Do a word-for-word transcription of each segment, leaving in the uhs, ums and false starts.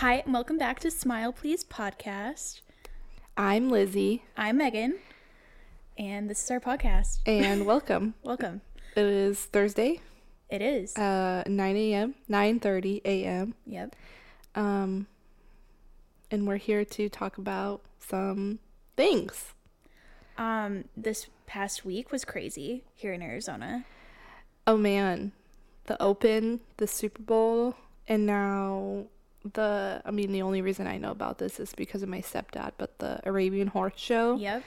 Hi, and welcome back to Smile Please Podcast. I'm Lizzie. I'm Megan. And this is our podcast. And welcome. welcome. It is Thursday. It is. Uh, nine a.m., nine thirty a.m. Yep. Um, and we're here to talk about some things. Um, this past week was crazy here in Arizona. Oh, man. The Open, the Super Bowl, and now the, I mean, the only reason I know about this is because of my stepdad, but the Arabian Horse Show. Yep.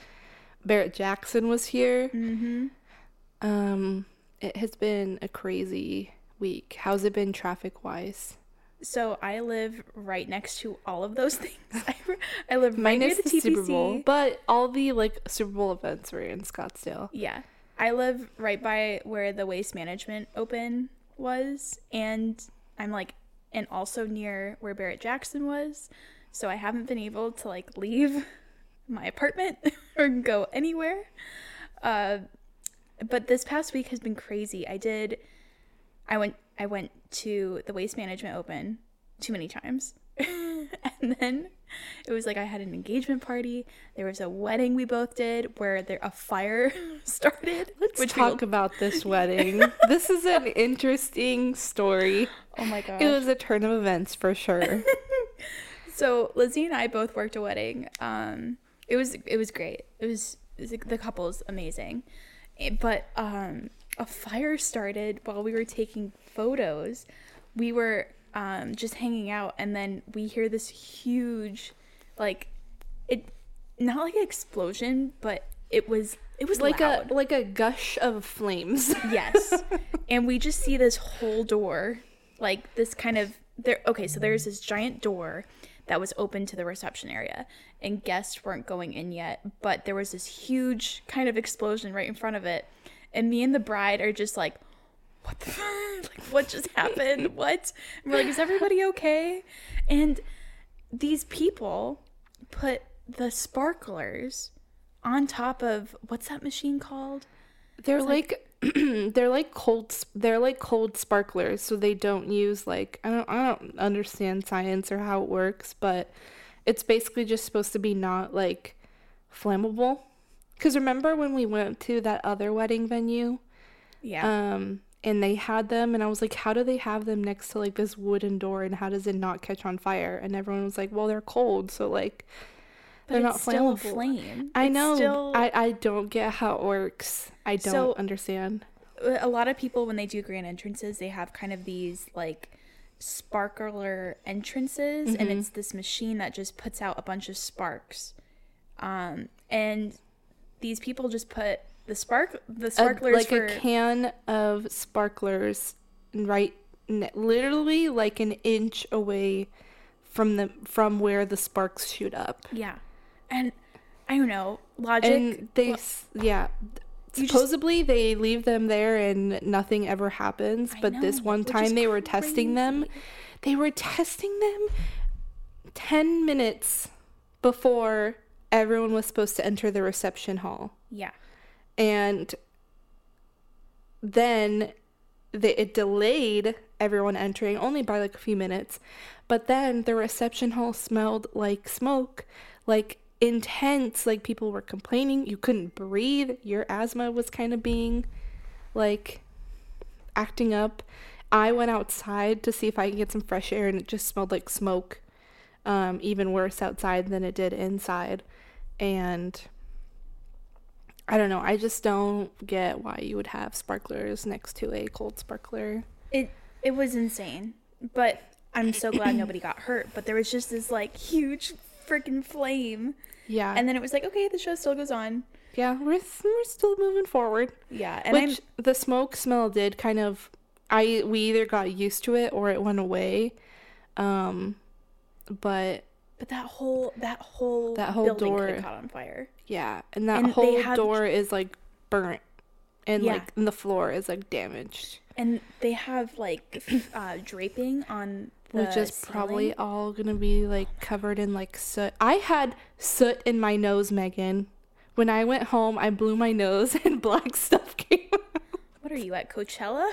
Barrett Jackson was here. Mm-hmm. Um, it has been a crazy week. How's it been traffic-wise? So I live right next to all of those things. I, I live right near the T P C. Super Bowl, but all the like Super Bowl events were in Scottsdale. Yeah, I live right by where the Waste Management Open was, and I'm like, and also near where Barrett Jackson was. So I haven't been able to like leave my apartment or go anywhere. Uh, but this past week has been crazy. I did. I went. I went to the Waste Management Open too many times. And then it was like I had an engagement party. There was a wedding we both did where there a fire started. Let's which talk we'll... about this wedding. This is an interesting story. Oh my gosh. It was a turn of events for sure. So Lizzie and I both worked a wedding. Um, it was it was great. It was, it was the couple's amazing. But um a fire started while we were taking photos. We were um, just hanging out, and then we hear this huge, like, it not like an explosion, but it was it was like loud. a like a gush of flames. Yes, and we just see this whole door, like this kind of there. Okay, so there's this giant door that was open to the reception area, and guests weren't going in yet. But there was this huge kind of explosion right in front of it. And me and the bride are just like, what the fuck? Like, what just happened? What? And we're like, is everybody okay? And these people put the sparklers on top of, what's that machine called? They're like, like they're like cold, they're like cold sparklers. So they don't use like, I don't, I don't understand science or how it works, but it's basically just supposed to be not like flammable. Because remember when we went to that other wedding venue? Yeah. Um, and they had them, and I was like, how do they have them next to, like, this wooden door, and how does it not catch on fire? And everyone was like, well, they're cold, so, like, but they're it's not flammable. Still a flame. I it's know. Still... I, I don't get how it works. I don't so, understand. A lot of people, when they do grand entrances, they have kind of these, like, sparkler entrances, mm-hmm. and it's this machine that just puts out a bunch of sparks. Um, and... These people just put the spark, the sparklers, a, like for... a can of sparklers, right, literally like an inch away from the from where the sparks shoot up. Yeah, and I don't know, Logic. And they, well, yeah, supposedly just, they leave them there and nothing ever happens. But I know, this one time they were crazy. testing them, they were testing them ten minutes before. Everyone was supposed to enter the reception hall. Yeah. And then they, it delayed everyone entering only by like a few minutes. But then the reception hall smelled like smoke, like intense, like people were complaining. You couldn't breathe. Your asthma was kind of being like acting up. I went outside to see if I could get some fresh air, and it just smelled like smoke. Um, even worse outside than it did inside. And I don't know, I just don't get why you would have sparklers next to a cold sparkler. It it was insane, but I'm so glad nobody got hurt. But there was just this like huge freaking flame. Yeah. And then it was like, okay, the show still goes on. Yeah, we're we're still moving forward. Yeah, and which I'm... the smoke smell did kind of I we either got used to it or it went away. Um But but that whole that whole that whole building door caught on fire. Yeah, and that and whole have, door is like burnt, and yeah. like and the floor is like damaged. And they have like uh, draping on the which is ceiling. Probably all gonna be like covered in like soot. I had soot in my nose, Megan. When I went home, I blew my nose and black stuff came out. What are you at Coachella?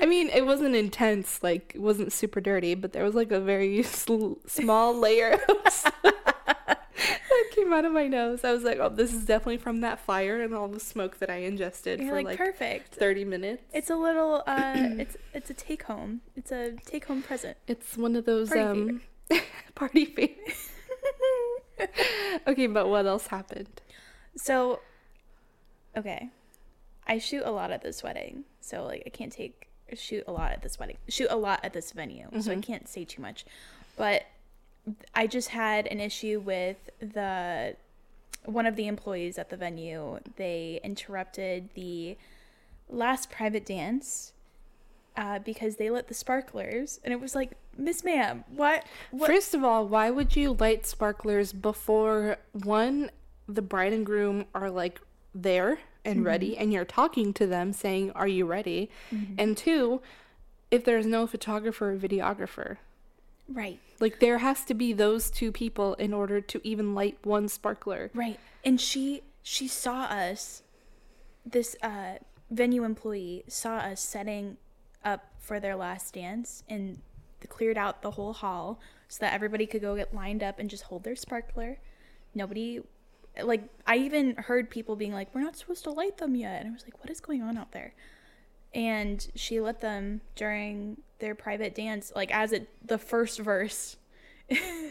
I mean, it wasn't intense, like it wasn't super dirty, but there was like a very sl- small layer of that came out of my nose. I was like, oh, this is definitely from that fire and all the smoke that I ingested. You're for like, like perfect. thirty minutes. It's a little, uh, it's it's a take home. It's a take home present. It's one of those party um, favorite. Party favorites. Okay, but what else happened? So, okay, I shoot a lot at this wedding, so like I can't take or shoot a lot at this wedding, shoot a lot at this venue, mm-hmm. so I can't say too much, but I just had an issue with the one of the employees at the venue. They interrupted the last private dance uh, because they lit the sparklers, and it was like, Miss Ma'am, what, what? First of all, why would you light sparklers before one? The bride and groom are like there and mm-hmm. ready, and you're talking to them saying, "Are you ready?" Mm-hmm. And two, if there's no photographer or videographer. Right. Like there has to be those two people in order to even light one sparkler. Right. And she she saw us, this uh, venue employee saw us setting up for their last dance and cleared out the whole hall so that everybody could go get lined up and just hold their sparkler. Nobody, like I even heard people being like, "We're not supposed to light them yet." And I was like, "What is going on out there?" And she lit them during their private dance, like as it the first verse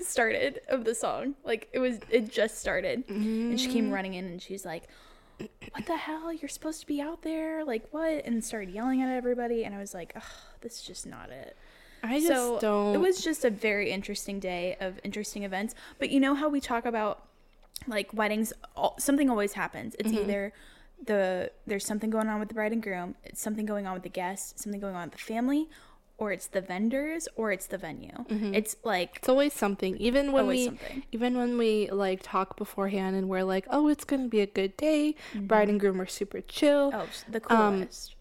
started of the song, like it was it just started mm. and she came running in and she's like, "What the hell, you're supposed to be out there, like what?" And started yelling at everybody, and I was like, oh, this is just not it. I just so don't it was just a very interesting day of interesting events. But you know how we talk about like weddings, all, something always happens. It's mm-hmm. either the there's something going on with the bride and groom, it's something going on with the guests, something going on with the family, or it's the vendors, or it's the venue. Mm-hmm. It's like it's always something. Even when we something. even when we like talk beforehand and we're like, "Oh, it's gonna be a good day." Mm-hmm. Bride and groom are super chill. Oh, the coolest. Um,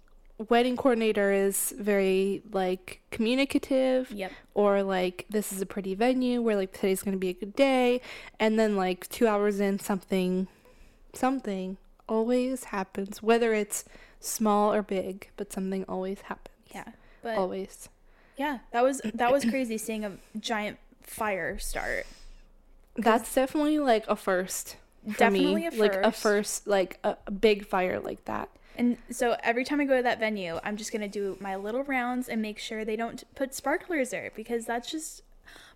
wedding coordinator is very like communicative. Yep. Or like, "This is a pretty venue." We're like, "Today's gonna be a good day." And then like two hours in, something, something. always happens, whether it's small or big, but something always happens. Yeah, but always. Yeah, that was that was crazy seeing a giant fire start. That's definitely like a first. Definitely me. a first. Like a first, like a, a big fire like that. And so every time I go to that venue, I'm just gonna do my little rounds and make sure they don't put sparklers there, because that's just.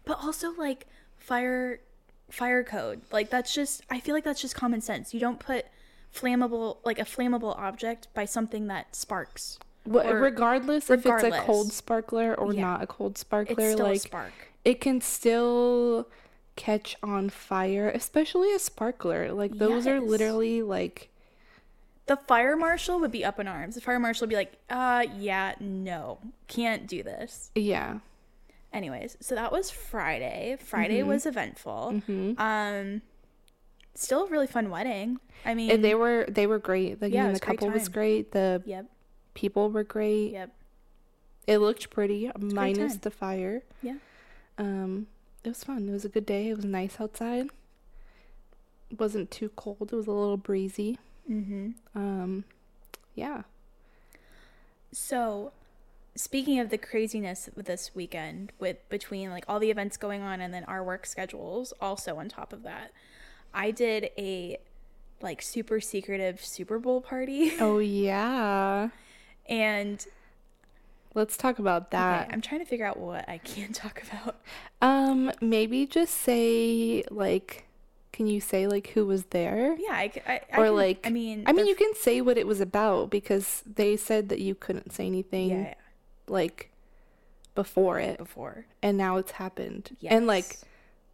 But also like fire, fire code. Like that's just. I feel like that's just common sense. You don't put. Flammable, like a flammable object, by something that sparks. Well, or, regardless, regardless if it's a cold sparkler or yeah. not a cold sparkler, it's still like a spark. It can still catch on fire, especially a sparkler. Like those yes. are literally like. The fire marshal would be up in arms. The fire marshal would be like, "Uh, yeah, no, can't do this." Yeah. Anyways, so that was Friday. Friday mm-hmm. was eventful. Mm-hmm. Um. Still a really fun wedding. I mean, and they were they were great. Like, yeah, I mean, the couple was great. The yep. people were great. Yep. It looked pretty, minus the fire. Yeah. Um, it was fun. It was a good day. It was nice outside. It wasn't too cold. It was a little breezy. Mm-hmm. Um, yeah. So, speaking of the craziness this weekend, with between like all the events going on and then our work schedules, also on top of that. I did a like super secretive Super Bowl party. Oh yeah. And let's talk about that. Okay, I'm trying to figure out what I can talk about. Um maybe just say like can you say like who was there? Yeah, I, I, I or can, like I mean I mean you can say what it was about, because they said that you couldn't say anything. Yeah, yeah. Like before it. Before. And now it's happened. Yes. And like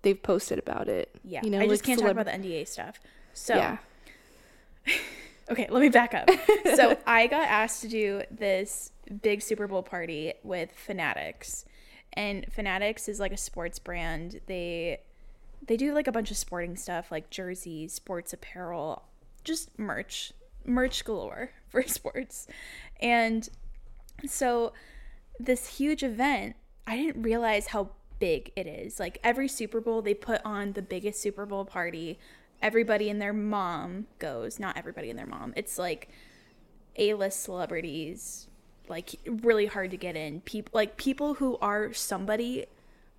they've posted about it. Yeah, you know, I just can't celebra- talk about the N D A stuff. So, yeah. Okay, let me back up. So I got asked to do this big Super Bowl party with Fanatics, and Fanatics is like a sports brand. They they do like a bunch of sporting stuff, like jerseys, sports apparel, just merch, merch galore for sports. And so this huge event, I didn't realize how big it is. Like every Super Bowl they put on the biggest Super Bowl party. Everybody and their mom goes. Not everybody and their mom. It's like A-list celebrities, like really hard to get in. People like people who are somebody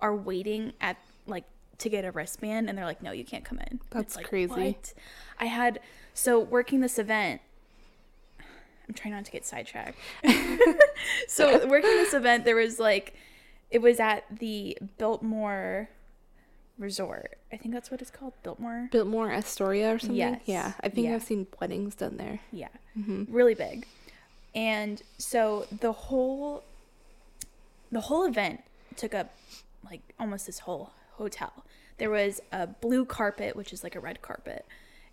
are waiting at like to get a wristband, and they're like, no, you can't come in. That's like, crazy. What? I had so working this event. I'm trying not to get sidetracked. So working this event, there was like, it was at the Biltmore Resort. I think that's what it's called, Biltmore. Biltmore Astoria or something. Yes. Yeah, I think yeah. I've seen weddings done there. Yeah, mm-hmm. Really big. And so the whole, the whole event took up like almost this whole hotel. There was a blue carpet, which is like a red carpet,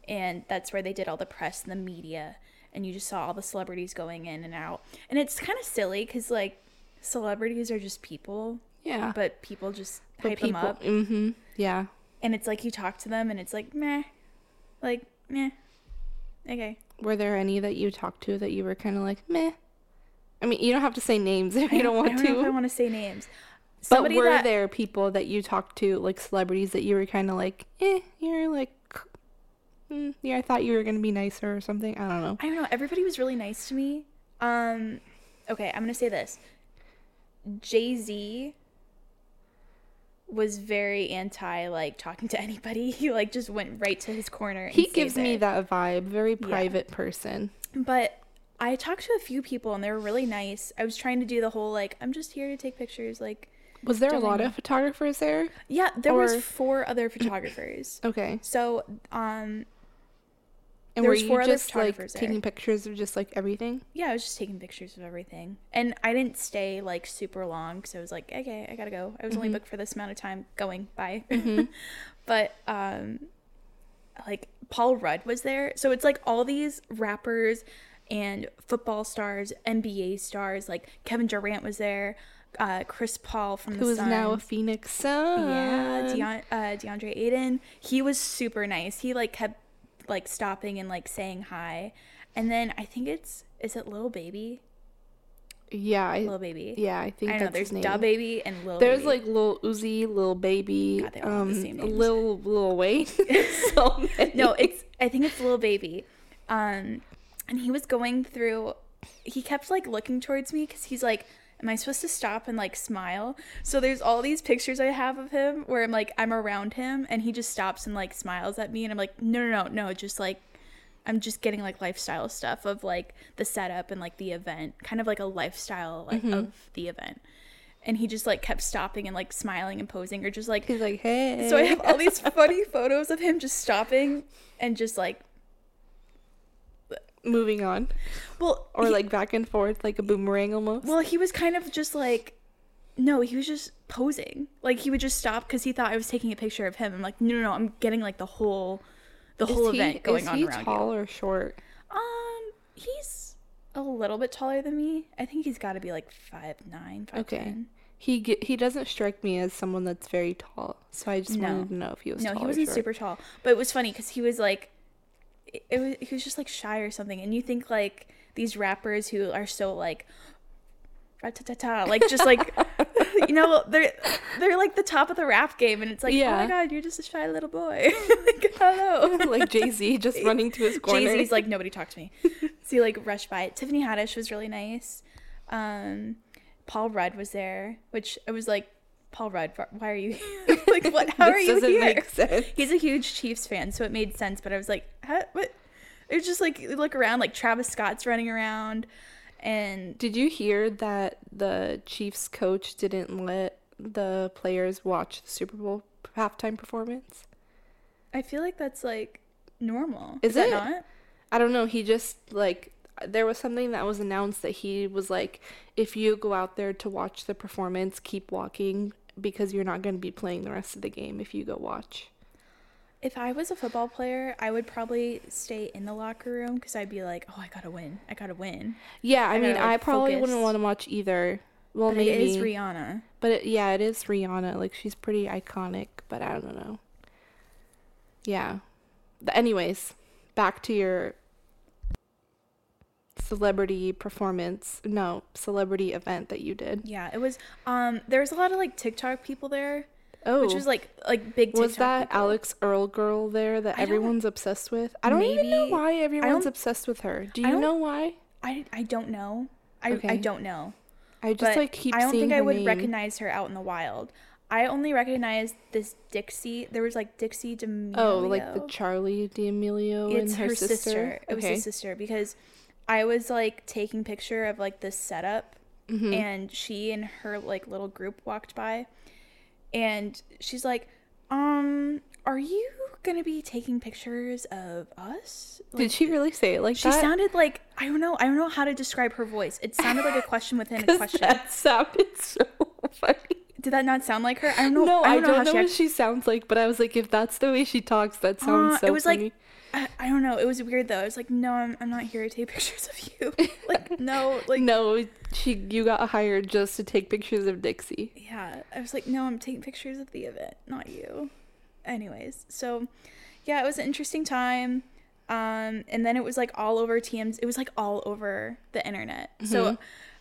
and that's where they did all the press and the media. And you just saw all the celebrities going in and out. And it's kind of silly because, like, celebrities are just people. Yeah. But people just but hype people, them up. Mm-hmm. Yeah. And it's like you talk to them and it's like, meh. Like, meh. Okay. Were there any that you talked to that you were kind of like, meh? I mean, you don't have to say names if you don't, don't want to. I don't to. know if I want to say names. Somebody but were that, there people that you talked to, like, celebrities that you were kind of like, eh, you're like, Mm, yeah, I thought you were going to be nicer or something. I don't know. I don't know. Everybody was really nice to me. Um, okay, I'm going to say this. Jay-Z was very anti, like, talking to anybody. He, like, just went right to his corner. And he gives me that vibe. Very private yeah. person. But I talked to a few people, and they were really nice. I was trying to do the whole, like, I'm just here to take pictures, like... Was there a lot of photographers there? Yeah, there or... was four other photographers. Okay. So, um... And there were was four you just, like, there. taking pictures of just, like, everything? Yeah, I was just taking pictures of everything. And I didn't stay, like, super long, because I was like, okay, I gotta go. I was mm-hmm. only booked for this amount of time. Going. Bye. Mm-hmm. But, um, like, Paul Rudd was there. So it's, like, all these rappers and football stars, N B A stars. Like, Kevin Durant was there. Uh, Chris Paul from the Who is Sun. now a Phoenix Sun. Yeah, Deon- uh, DeAndre Ayton. He was super nice. He, like, kept... like stopping and like saying hi. And then I think it's is it Lil Baby? Yeah, I, Lil Baby. Yeah, I think I that's know, there's his name. Da Baby and Lil. There's Baby. Like Lil Uzi, Lil Baby, God, they all um, have the same names. Lil Lil Wayne. So many. No, it's I think it's Lil Baby, um, and he was going through. He kept like looking towards me because he's like, am I supposed to stop and like smile? So there's all these pictures I have of him where I'm like, I'm around him and he just stops and like smiles at me. And I'm like, no, no, no, no. Just like, I'm just getting like lifestyle stuff of like the setup and like the event, kind of like a lifestyle like, mm-hmm. of the event. And he just like kept stopping and like smiling and posing or just like, he's like, hey. So I have all these funny photos of him just stopping and just like, moving on. Well, or he, like back and forth like a boomerang almost. Well, he was kind of just like, no, he was just posing. Like he would just stop because he thought I was taking a picture of him. I'm like, no, no, no, I'm getting like the whole, the whole is event he, going on around you. Is he tall or short? Um, he's a little bit taller than me. I think he's got to be like five nine, five okay. ten. He get, he doesn't strike me as someone that's very tall. So I just no. wanted to know if he was. No, tall he wasn't or short. super tall. But it was funny because he was like. It was he was just like shy or something, and you think like these rappers who are so like, ra-ta-ta-ta, like just like, you know, they're they're like the top of the rap game, and it's like, yeah. oh my god, you're just a shy little boy, like hello, like Jay-Z just running to his corner. Jay-Z's like nobody talked to me, so he like rushed by it. Tiffany Haddish was really nice. Um, Paul Rudd was there, which I was like, Paul Rudd, why are you here? Like, what? How are you here? This doesn't make sense. He's a huge Chiefs fan, so it made sense. But I was like, huh? What? It was just like, you look around, like Travis Scott's running around. And did you hear that the Chiefs coach didn't let the players watch the Super Bowl halftime performance? I feel like that's like normal. Is, Is it that not? I don't know. He just like. There was something that was announced that he was like, if you go out there to watch the performance, keep walking because you're not going to be playing the rest of the game if you go watch. If I was a football player, I would probably stay in the locker room because I'd be like, oh, I got to win. I got to win. Yeah, I, I mean, gotta, like, I probably focus. wouldn't want to watch either. Well, but maybe. It is Rihanna. But it, yeah, it is Rihanna. Like, she's pretty iconic, but I don't know. Yeah. But anyways, back to your... celebrity performance no celebrity event that you did. Yeah, it was um there was a lot of like TikTok people there. Oh, which was like like big TikTok was that people. Alex Earl girl there that I everyone's obsessed with. I don't maybe, even know why everyone's obsessed with her. Do you know why? I, I don't know. I okay. I don't know. I just but like keep. I don't think I would name. recognize her out in the wild. I only recognized this Dixie. There was like Dixie D'Amelio. Oh, like the Charli D'Amelio it's and her, her sister. sister. It okay. was his sister because I was like taking picture of like this setup, mm-hmm. and she and her like little group walked by, and she's like, um, are you gonna be taking pictures of us? Like, did she really say it like she that? She sounded like, I don't know, I don't know how to describe her voice. It sounded like a question within a question. That sounded so funny. Did that not sound like her? I don't know. No, I don't I know, don't how know she what actually... she sounds like, but I was like, if that's the way she talks, that sounds uh, so it was funny. Like, I, I don't know. It was weird though. I was like, no, I'm, I'm not here to take pictures of you. Like, no, like no, she you got hired just to take pictures of Dixie. Yeah, I was like, no, I'm taking pictures of the event, not you. Anyways, so yeah, it was an interesting time, um and then it was like all over T M Z. It was like all over the internet. Mm-hmm. So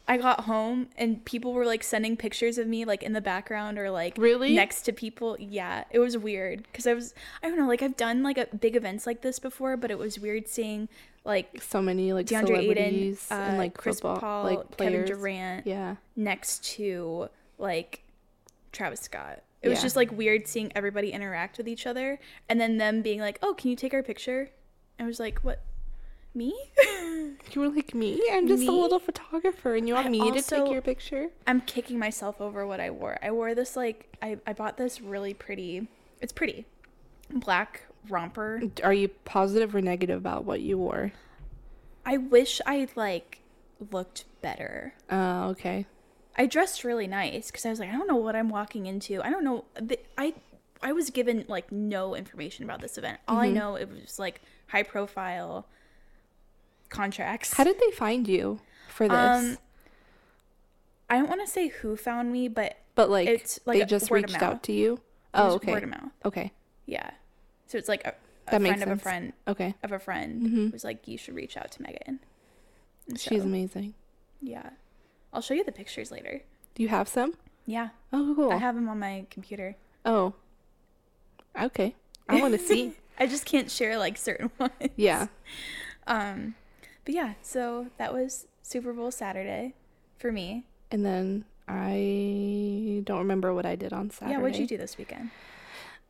I got home and people were like sending pictures of me like in the background or like really next to people. Yeah, it was weird because I was I don't know, like I've done like a big events like this before, but it was weird seeing like so many like DeAndre Ayton uh, and like Chris football, Paul, like players. Kevin Durant, yeah, next to like Travis Scott. It was yeah. just, like, weird seeing everybody interact with each other and then them being like, oh, can you take our picture? I was like, what? Me? You were like, me? I'm just me? a little photographer and you want I me also, to take your picture? I'm kicking myself over what I wore. I wore this, like, I, I bought this really pretty, it's pretty, black romper. Are you positive or negative about what you wore? I wish I, like, looked better. Oh, uh, okay. I dressed really nice because I was like, I don't know what I'm walking into. I don't know. I I was given, like, no information about this event. All mm-hmm. I know, it was, like, high-profile contracts. How did they find you for this? Um, I don't want to say who found me, but... But, like, it's like they just reached out to you? Oh, okay. Word of mouth. Okay. Yeah. So it's, like, a, a friend of a friend okay. of a friend mm-hmm. was like, you should reach out to Megan. And she's so, amazing. Yeah. I'll show you the pictures later. Do you have some? Yeah. Oh, cool. I have them on my computer. Oh. Okay. I want to see. I just can't share, like, certain ones. Yeah. Um, but, yeah, so that was Super Bowl Saturday for me. And then I don't remember what I did on Saturday. Yeah, what did you do this weekend?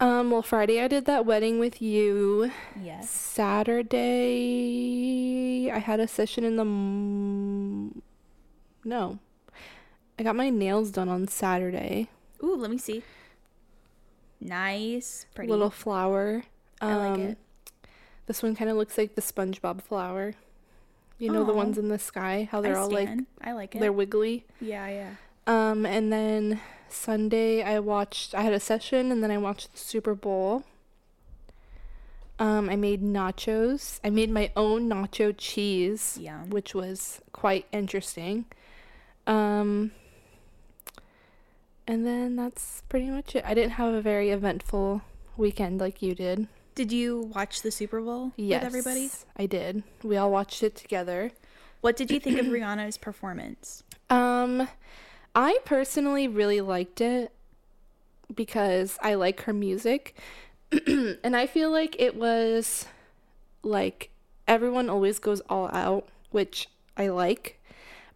Um, well, Friday I did that wedding with you. Yes. Saturday I had a session in the... M- No. I got my nails done on Saturday. Ooh, let me see. Nice. Pretty. Little flower. Um, I like it. This one kind of looks like the SpongeBob flower. You know, aww, the ones in the sky? How they're I all stand. like... I like it. They're wiggly. Yeah, yeah. Um, and then Sunday I watched... I had a session and then I watched the Super Bowl. Um, I made nachos. I made my own nacho cheese. Yeah. Which was quite interesting. Um, and then that's pretty much it. I didn't have a very eventful weekend like you did. Did you watch the Super Bowl yes, with everybody? I did. We all watched it together. What did you think of Rihanna's performance? Um, I personally really liked it because I like her music. And I feel like it was like everyone always goes all out, which I like.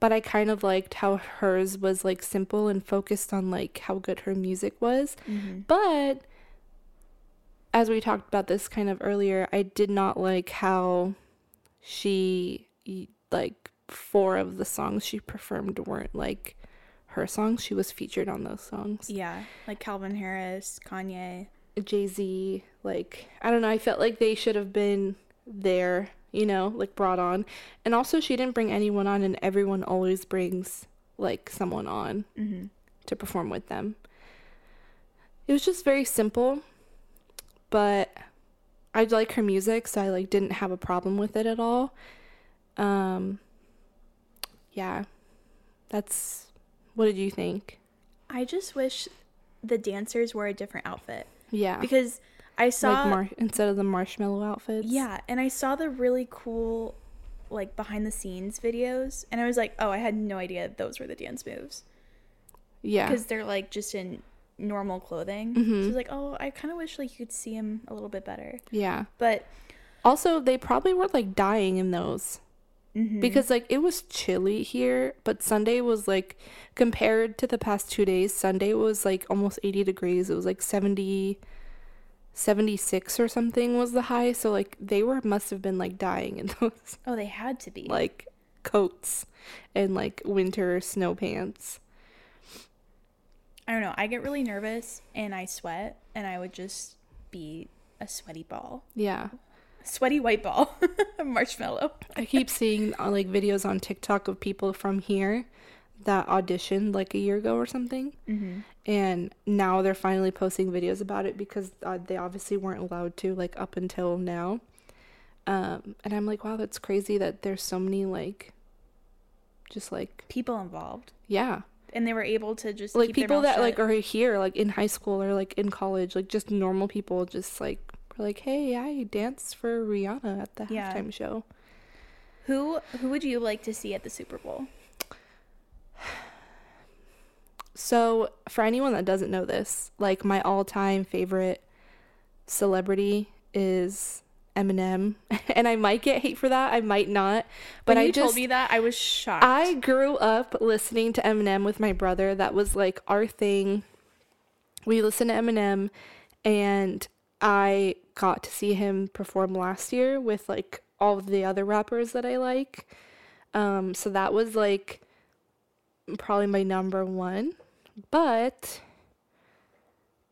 But I kind of liked how hers was, like, simple and focused on, like, how good her music was. Mm-hmm. But as we talked about this kind of earlier, I did not like how she, like, four of the songs she performed weren't, like, her songs. She was featured on those songs. Yeah, like Calvin Harris, Kanye. Jay-Z. Like, I don't know. I felt like they should have been there, you know, like brought on. And also she didn't bring anyone on, and everyone always brings like someone on mm-hmm. to perform with them. It was just very simple, but I like her music, so I like didn't have a problem with it at all. Um yeah, that's what did you think? I just wish the dancers wore a different outfit. Yeah, because I saw like mar- instead of the marshmallow outfits. Yeah, and I saw the really cool, like, behind the scenes videos, and I was like, oh, I had no idea those were the dance moves. Yeah, because they're like just in normal clothing. Mm-hmm. So I was like, oh, I kind of wish like you could see him a little bit better. Yeah, but also they probably were like dying in those. Mm-hmm. Because, like, it was chilly here, but Sunday was, like, compared to the past two days, Sunday was, like, almost eighty degrees. It was, like, seventy, seventy-six or something was the high. So, like, they were must have been, like, dying in those. Oh, they had to be. Like, coats and, like, winter snow pants. I don't know. I get really nervous, and I sweat, and I would just be a sweaty ball. Yeah. Sweaty white ball. Marshmallow. I keep seeing uh, like videos on TikTok of people from here that auditioned like a year ago or something, mm-hmm. and now they're finally posting videos about it because uh, they obviously weren't allowed to, like, up until now, um and I'm like, wow, that's crazy that there's so many, like, just, like, people involved. Yeah. And they were able to just, like, keep people that shut. Like, are here, like, in high school or, like, in college, like, just normal people, just, like, like, hey, I danced for Rihanna at the yeah. halftime show. Who who would you like to see at the Super Bowl? So, for anyone that doesn't know this, like, my all-time favorite celebrity is Eminem. And I might get hate for that. I might not. But when I you just, told me that, I was shocked. I grew up listening to Eminem with my brother. That was, like, our thing. We listened to Eminem, and I got to see him perform last year with, like, all the other rappers that I like. Um, so that was, like, probably my number one. But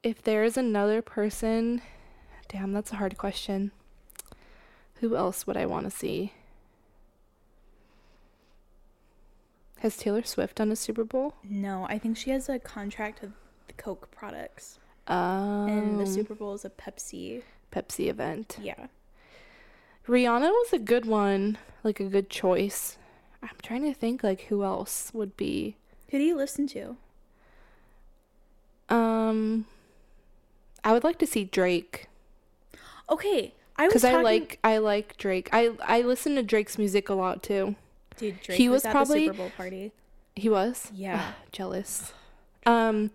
if there is another person, damn, that's a hard question. Who else would I want to see? Has Taylor Swift done a Super Bowl? No, I think she has a contract with the Coke products. Um, and the Super Bowl is a Pepsi Pepsi event. Yeah. Rihanna was a good one, like a good choice. I'm trying to think, like, who else would be. Who do you listen to? Um, I would like to see Drake. Okay, I was because talking... I like I like Drake. I I listen to Drake's music a lot too. Dude, Drake he was, was at probably... the Super Bowl party. He was? Yeah. Ugh, jealous. Um.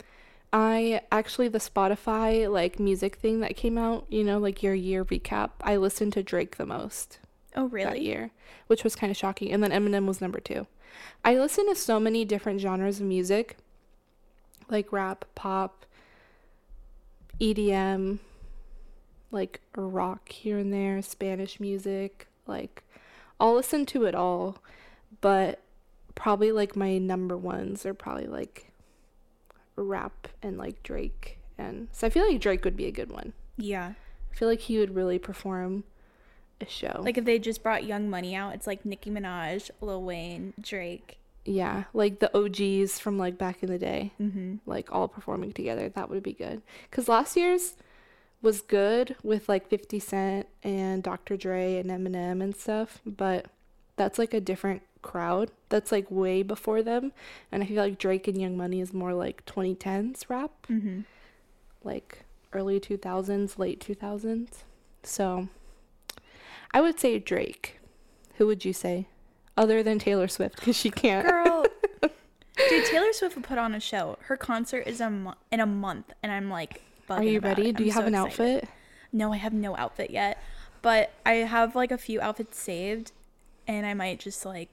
I actually, the Spotify, like, music thing that came out, you know, like, your year recap, I listened to Drake the most. Oh, really? That year, which was kind of shocking. And then Eminem was number two. I listen to so many different genres of music, like rap, pop, E D M, like rock here and there, Spanish music, like, I'll listen to it all, but probably, like, my number ones are probably, like, rap and, like, Drake. And so I feel like Drake would be a good one. Yeah, I feel like he would really perform a show. Like, if they just brought Young Money out, it's like Nicki Minaj, Lil Wayne, Drake. Yeah, like the O Gs from, like, back in the day, mm-hmm. like, all performing together. That would be good, because last year's was good with, like, fifty Cent and Doctor Dre and Eminem and stuff, but that's, like, a different crowd that's, like, way before them. And I feel like Drake and Young Money is more like twenty tens rap, mm-hmm. like early two thousands, late two thousands. So I would say Drake. Who would you say other than Taylor Swift, because she can't? Girl, dude, Taylor Swift would put on a show. Her concert is a mo- in a month, and I'm like, are you ready it. do I'm you have so an excited. outfit? No, I have no outfit yet, but I have, like, a few outfits saved, and I might just, like,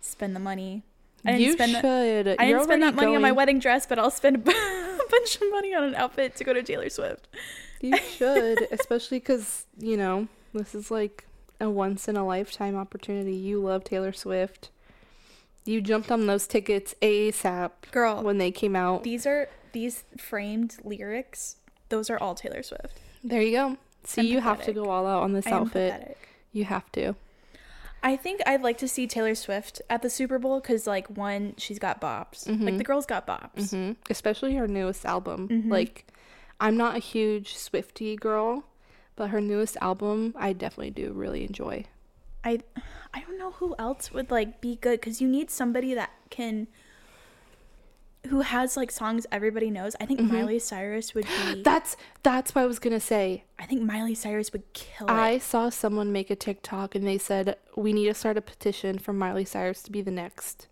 spend the money. I didn't you spend should. The, I You're didn't spend that money going... on my wedding dress, but I'll spend a bunch of money on an outfit to go to Taylor Swift. You should, especially because, you know, this is, like, a once-in-a-lifetime opportunity. You love Taylor Swift. You jumped on those tickets ASAP, girl, when they came out. These are these framed lyrics. Those are all Taylor Swift. There you go. See, I'm you pathetic. Have to go all out on this I outfit. You have to. I think I'd like to see Taylor Swift at the Super Bowl because, like, one, she's got bops. Mm-hmm. Like, the girl's got bops. Mm-hmm. Especially her newest album. Mm-hmm. Like, I'm not a huge Swiftie girl, but her newest album I definitely do really enjoy. I I don't know who else would, like, be good, because you need somebody that can... who has, like, songs everybody knows. I think mm-hmm. Miley Cyrus would be... That's that's what I was going to say. I think Miley Cyrus would kill I it. I saw someone make a TikTok, and they said, we need to start a petition for Miley Cyrus to be the next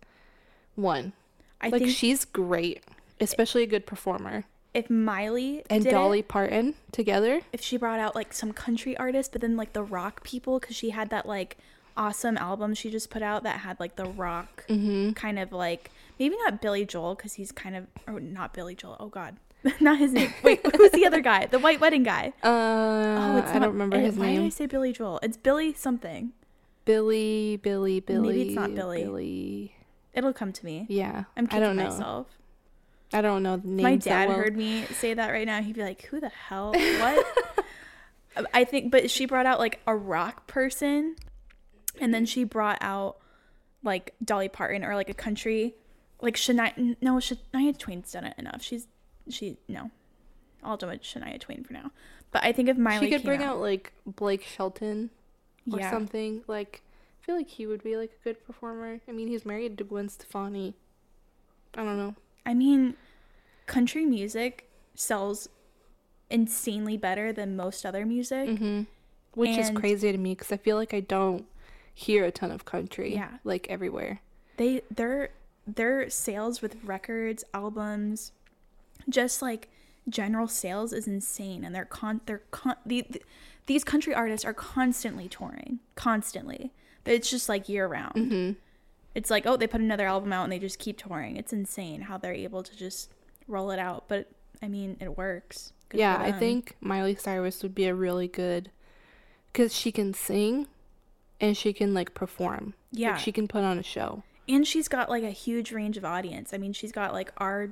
one. I like, think she's great, especially a good performer. If Miley and Dolly it, Parton together. If she brought out, like, some country artist, but then, like, the rock people, because she had that, like, awesome album she just put out that had like the rock mm-hmm. kind of like, maybe not Billy Joel because he's kind of, or not Billy Joel. Oh God, not his name. Wait, who's the other guy? The white wedding guy. Uh, oh, it's not, I don't remember his why name. Why did I say Billy Joel? It's Billy something. Billy, Billy, Billy. Maybe it's not Billy. Billy. It'll come to me. Yeah, I'm kicking I don't know. myself. I don't know the names. My dad well. heard me say that right now. He'd be like, "Who the hell? What?" I think, but she brought out like a rock person, and then she brought out like Dolly Parton or like a country, like Shania. No, Shania Twain's done it enough. She's she no, I'll do it Shania Twain for now. But I think if Miley, she could bring out, out like Blake Shelton or yeah. something. Like I feel like he would be like a good performer. I mean, he's married to Gwen Stefani. I don't know. I mean, country music sells insanely better than most other music. Mm-hmm. Which and is crazy to me because I feel like I don't hear a ton of country. Yeah. Like everywhere. They their their sales with records, albums, just like general sales is insane. And they're con they're con the, the, these country artists are constantly touring. Constantly. It's just like year round. Mm-hmm. It's like, oh, they put another album out and they just keep touring. It's insane how they're able to just roll it out. But, I mean, it works. Good yeah, I think Miley Cyrus would be a really good... Because she can sing and she can, like, perform. Yeah. Like, she can put on a show. And she's got, like, a huge range of audience. I mean, she's got, like, our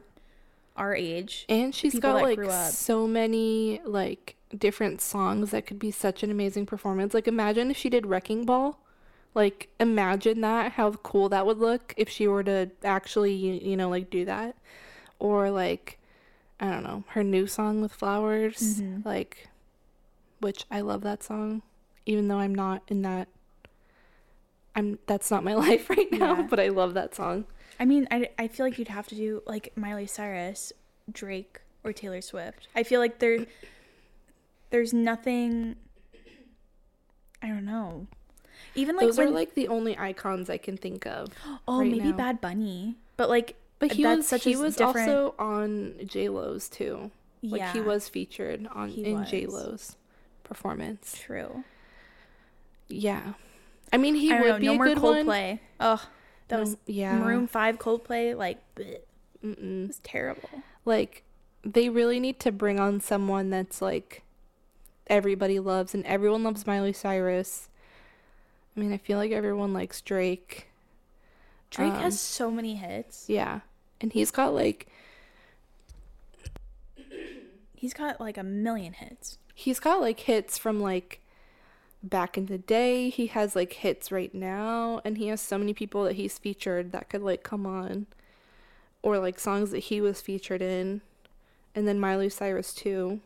our age. And she's got, like, so many, like, different songs that could be such an amazing performance. Like, imagine if she did Wrecking Ball. Like, imagine that, how cool that would look if she were to actually, you, you know, like, do that. Or, like, I don't know, her new song with Flowers, mm-hmm. like, which I love that song, even though I'm not in that, I'm, that's not my life right now, yeah. but I love that song. I mean, I, I feel like you'd have to do, like, Miley Cyrus, Drake, or Taylor Swift. I feel like there, there's nothing, I don't know. Even like those when, are like the only icons I can think of. Oh, right maybe now. Bad Bunny, but like, but he that's was such he a was different... also on J-Lo's too. Like yeah. he was featured on he in was. J-Lo's performance. True. Yeah, I mean he I would know, be no a more good Coldplay. One. Oh, that no, was yeah. Maroon five Coldplay like, bleh. Mm-mm. It was terrible. Like they really need to bring on someone that's like everybody loves and everyone loves Miley Cyrus. I mean, I feel like everyone likes Drake. Drake um, has so many hits. Yeah. And he's got, like... He's got, like, a million hits. He's got, like, hits from, like, back in the day. He has, like, hits right now. And he has so many people that he's featured that could, like, come on. Or, like, songs that he was featured in. And then Miley Cyrus, too.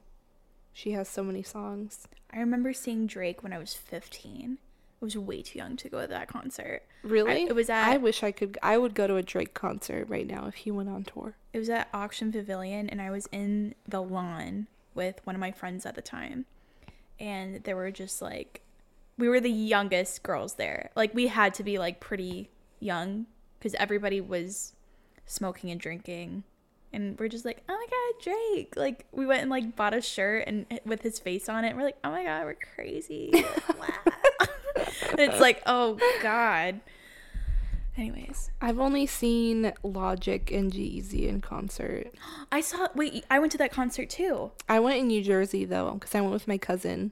She has so many songs. I remember seeing Drake when I was fifteen. I was way too young to go to that concert. Really? I, it was at. I wish I could. I would go to a Drake concert right now if he went on tour. It was at Auction Pavilion, and I was in the lawn with one of my friends at the time, and there were just like, we were the youngest girls there. Like we had to be like pretty young because everybody was smoking and drinking, and we're just like, oh my god, Drake! Like we went and like bought a shirt and with his face on it. We're like, oh my god, we're crazy. Like, wow. It's like, oh god. Anyways, I've only seen Logic and G-Eazy in concert. I saw wait I went to that concert too. I went in New Jersey though because I went with my cousin.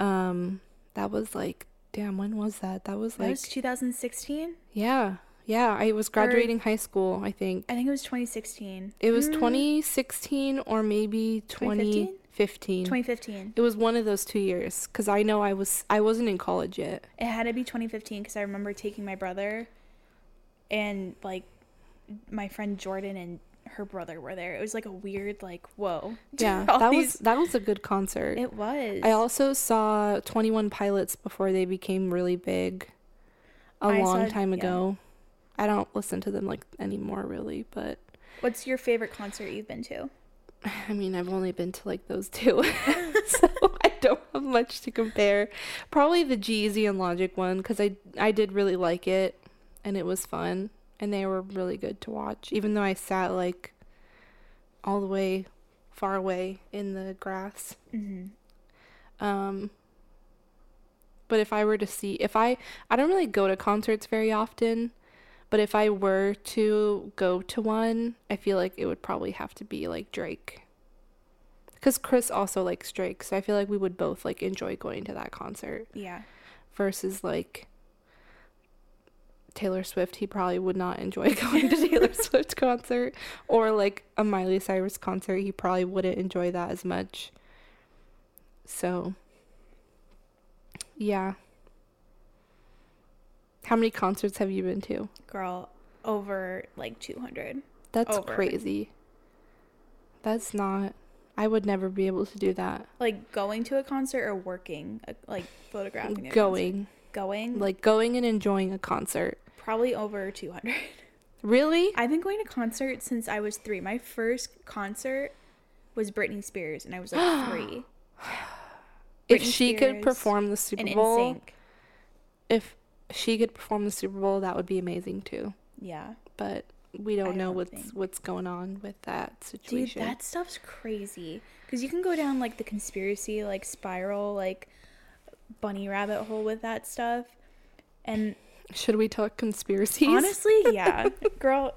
Um that was like, damn, when was that? That was like, that was two thousand sixteen. Yeah yeah I was graduating or, high school. I think I think it was twenty sixteen. It was mm. twenty sixteen or maybe twenty fifteen. twenty fifteen. It was one of those two years because I know I was I wasn't in college yet. It had to be twenty fifteen because I remember taking my brother, and like my friend Jordan and her brother were there. It was like a weird like whoa. Yeah, that these... was that was a good concert. It was. I also saw twenty-one Pilots before they became really big, a I long saw, time ago. Yeah. I don't listen to them like anymore really. But what's your favorite concert you've been to? I mean, I've only been to, like, those two, so I don't have much to compare. Probably the G-Eazy and Logic one, because I, I did really like it, and it was fun, and they were really good to watch, even though I sat, like, all the way far away in the grass. Mm-hmm. Um, but if I were to see, if I, I don't really go to concerts very often, but if I were to go to one, I feel like it would probably have to be, like, Drake. Because Chris also likes Drake, so I feel like we would both, like, enjoy going to that concert. Yeah. Versus, like, Taylor Swift, he probably would not enjoy going to Taylor Swift concert. Or, like, a Miley Cyrus concert, he probably wouldn't enjoy that as much. So, yeah. How many concerts have you been to? Girl, over like two hundred. That's over. Crazy. That's not, I would never be able to do that. Like going to a concert or working, like photographing? Going. Going? Like going and enjoying a concert. Probably over two hundred. Really? I've been going to concerts since I was three. My first concert was Britney Spears and I was like three. If she could perform the Super Bowl, if she could perform the Super Bowl, that would be amazing too. Yeah, but we don't know what's what's going on with that situation. Dude, that stuff's crazy because you can go down like the conspiracy like spiral like bunny rabbit hole with that stuff. And should we talk conspiracies? Honestly, yeah, girl.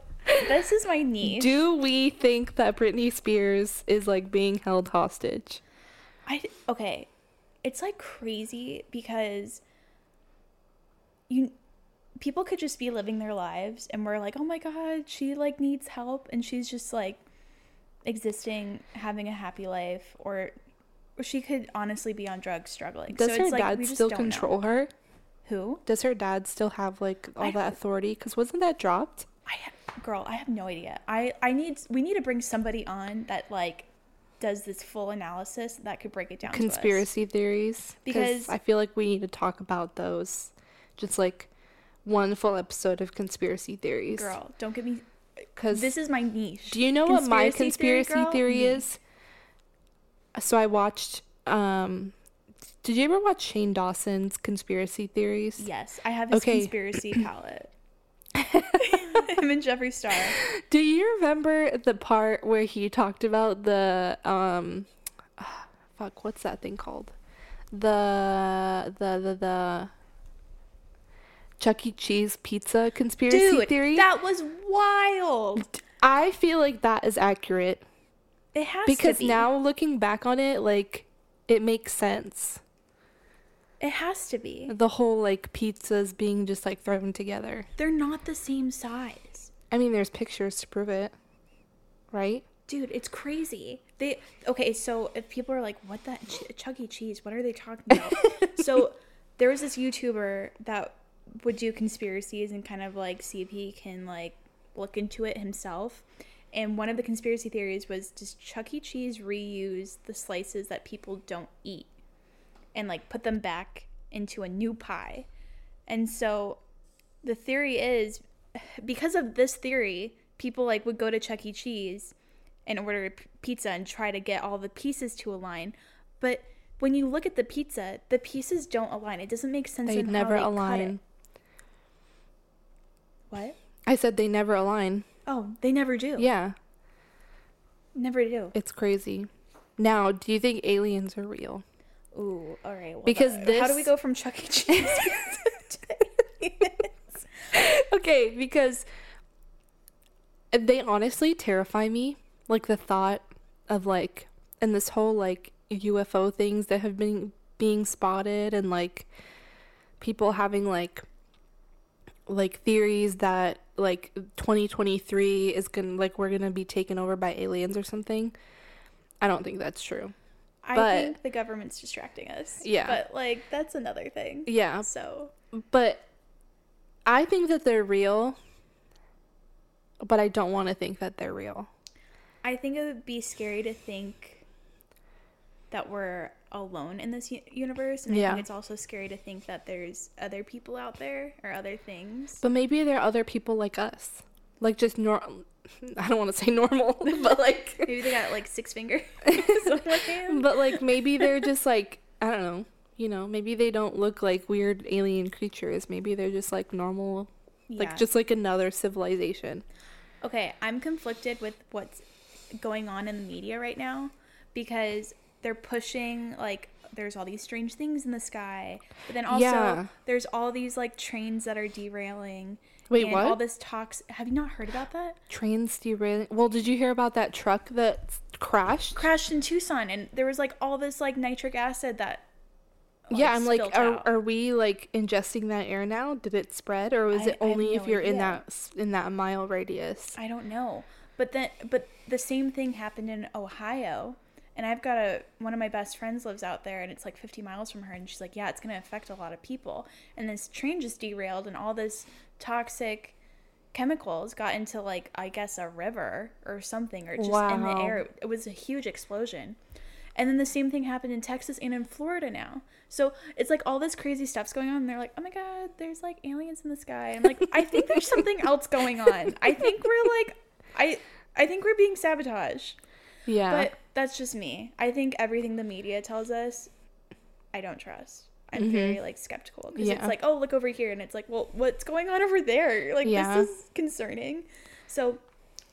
This is my niche. Do we think that Britney Spears is like being held hostage? I, okay, it's like crazy because you people could just be living their lives and we're like, oh my god, she like needs help and she's just like existing, having a happy life, or she could honestly be on drugs struggling. Does so her it's dad like, still control know. her? Who? Does her dad still have like all I that have, authority? Because wasn't that dropped? I have, girl, I have no idea. I, I need we need to bring somebody on that like does this full analysis that could break it down conspiracy to us. Theories, because I feel like we need to talk about those, just like one full episode of conspiracy theories. Girl, don't get me, because this is my niche. Do you know conspiracy what my conspiracy theory, theory is? Mm. So I watched um did you ever watch Shane Dawson's conspiracy theories? Yes, I have his okay. conspiracy palette. Him and Jeffree Star. Do you remember the part where he talked about the um fuck what's that thing called the the the, the Chuck E. Cheese pizza conspiracy Dude, theory? That was wild. I feel like that is accurate. It has because to be. Now looking back on it, like it makes sense. It has to be. The whole, like, pizzas being just, like, thrown together. They're not the same size. I mean, there's pictures to prove it, right? Dude, it's crazy. They Okay, so if people are like, what that Ch- Chuck E. Cheese, what are they talking about? So there was this YouTuber that would do conspiracies and kind of, like, see if he can, like, look into it himself. And one of the conspiracy theories was, does Chuck E. Cheese reuse the slices that people don't eat? And like put them back into a new pie. And so the theory is, because of this theory, people like would go to Chuck E. Cheese and order a p- pizza and try to get all the pieces to align. But when you look at the pizza, the pieces don't align. It doesn't make sense. They never how they align. Cut it. What? I said they never align. Oh, they never do. Yeah. Never do. It's crazy. Now, do you think aliens are real? Ooh, all right. Well, because that, this... how do we go from Chuck E. Cheese to aliens? Okay, because they honestly terrify me. Like the thought of like, and this whole like U F O things that have been being spotted, and like people having like like theories that like twenty twenty-three is gonna like we're gonna be taken over by aliens or something. I don't think that's true. I but, think the government's distracting us. Yeah. But, like, that's another thing. Yeah. So. But I think that they're real, but I don't want to think that they're real. I think it would be scary to think that we're alone in this u- universe. And yeah. I think it's also scary to think that there's other people out there or other things. But maybe there are other people like us. Like, just normal. I don't want to say normal, but like maybe they got like six fingers. But like maybe they're just like, I don't know, you know, maybe they don't look like weird alien creatures. Maybe they're just like normal, yeah. Like just like another civilization. Okay, I'm conflicted with what's going on in the media right now because they're pushing like there's all these strange things in the sky. But then also yeah. there's all these like trains that are derailing. Wait, and what? All this talks. Have you not heard about that? Trains derailing. Well, did you hear about that truck that crashed? Crashed in Tucson, and there was like all this like nitric acid that. Well, yeah, I'm like, are, are we like ingesting that air now? Did it spread, or was I, it only no if you're idea. in that in that mile radius? I don't know, but then but the same thing happened in Ohio, and I've got a one of my best friends lives out there, and it's like fifty miles from her, and she's like, yeah, it's gonna affect a lot of people, and this train just derailed, and all this toxic chemicals got into like I guess a river or something, or just wow. in the air. It was a huge explosion. And then the same thing happened in Texas and in Florida now. So it's like all this crazy stuff's going on. And they're like, oh my God, there's like aliens in the sky. And I'm like, I think there's something else going on. I think we're like, I I think we're being sabotaged. Yeah. But that's just me. I think everything the media tells us, I don't trust. I'm mm-hmm. very like skeptical. Because yeah. it's like, oh, look over here. And it's like, well, what's going on over there? Like yeah. this is concerning. So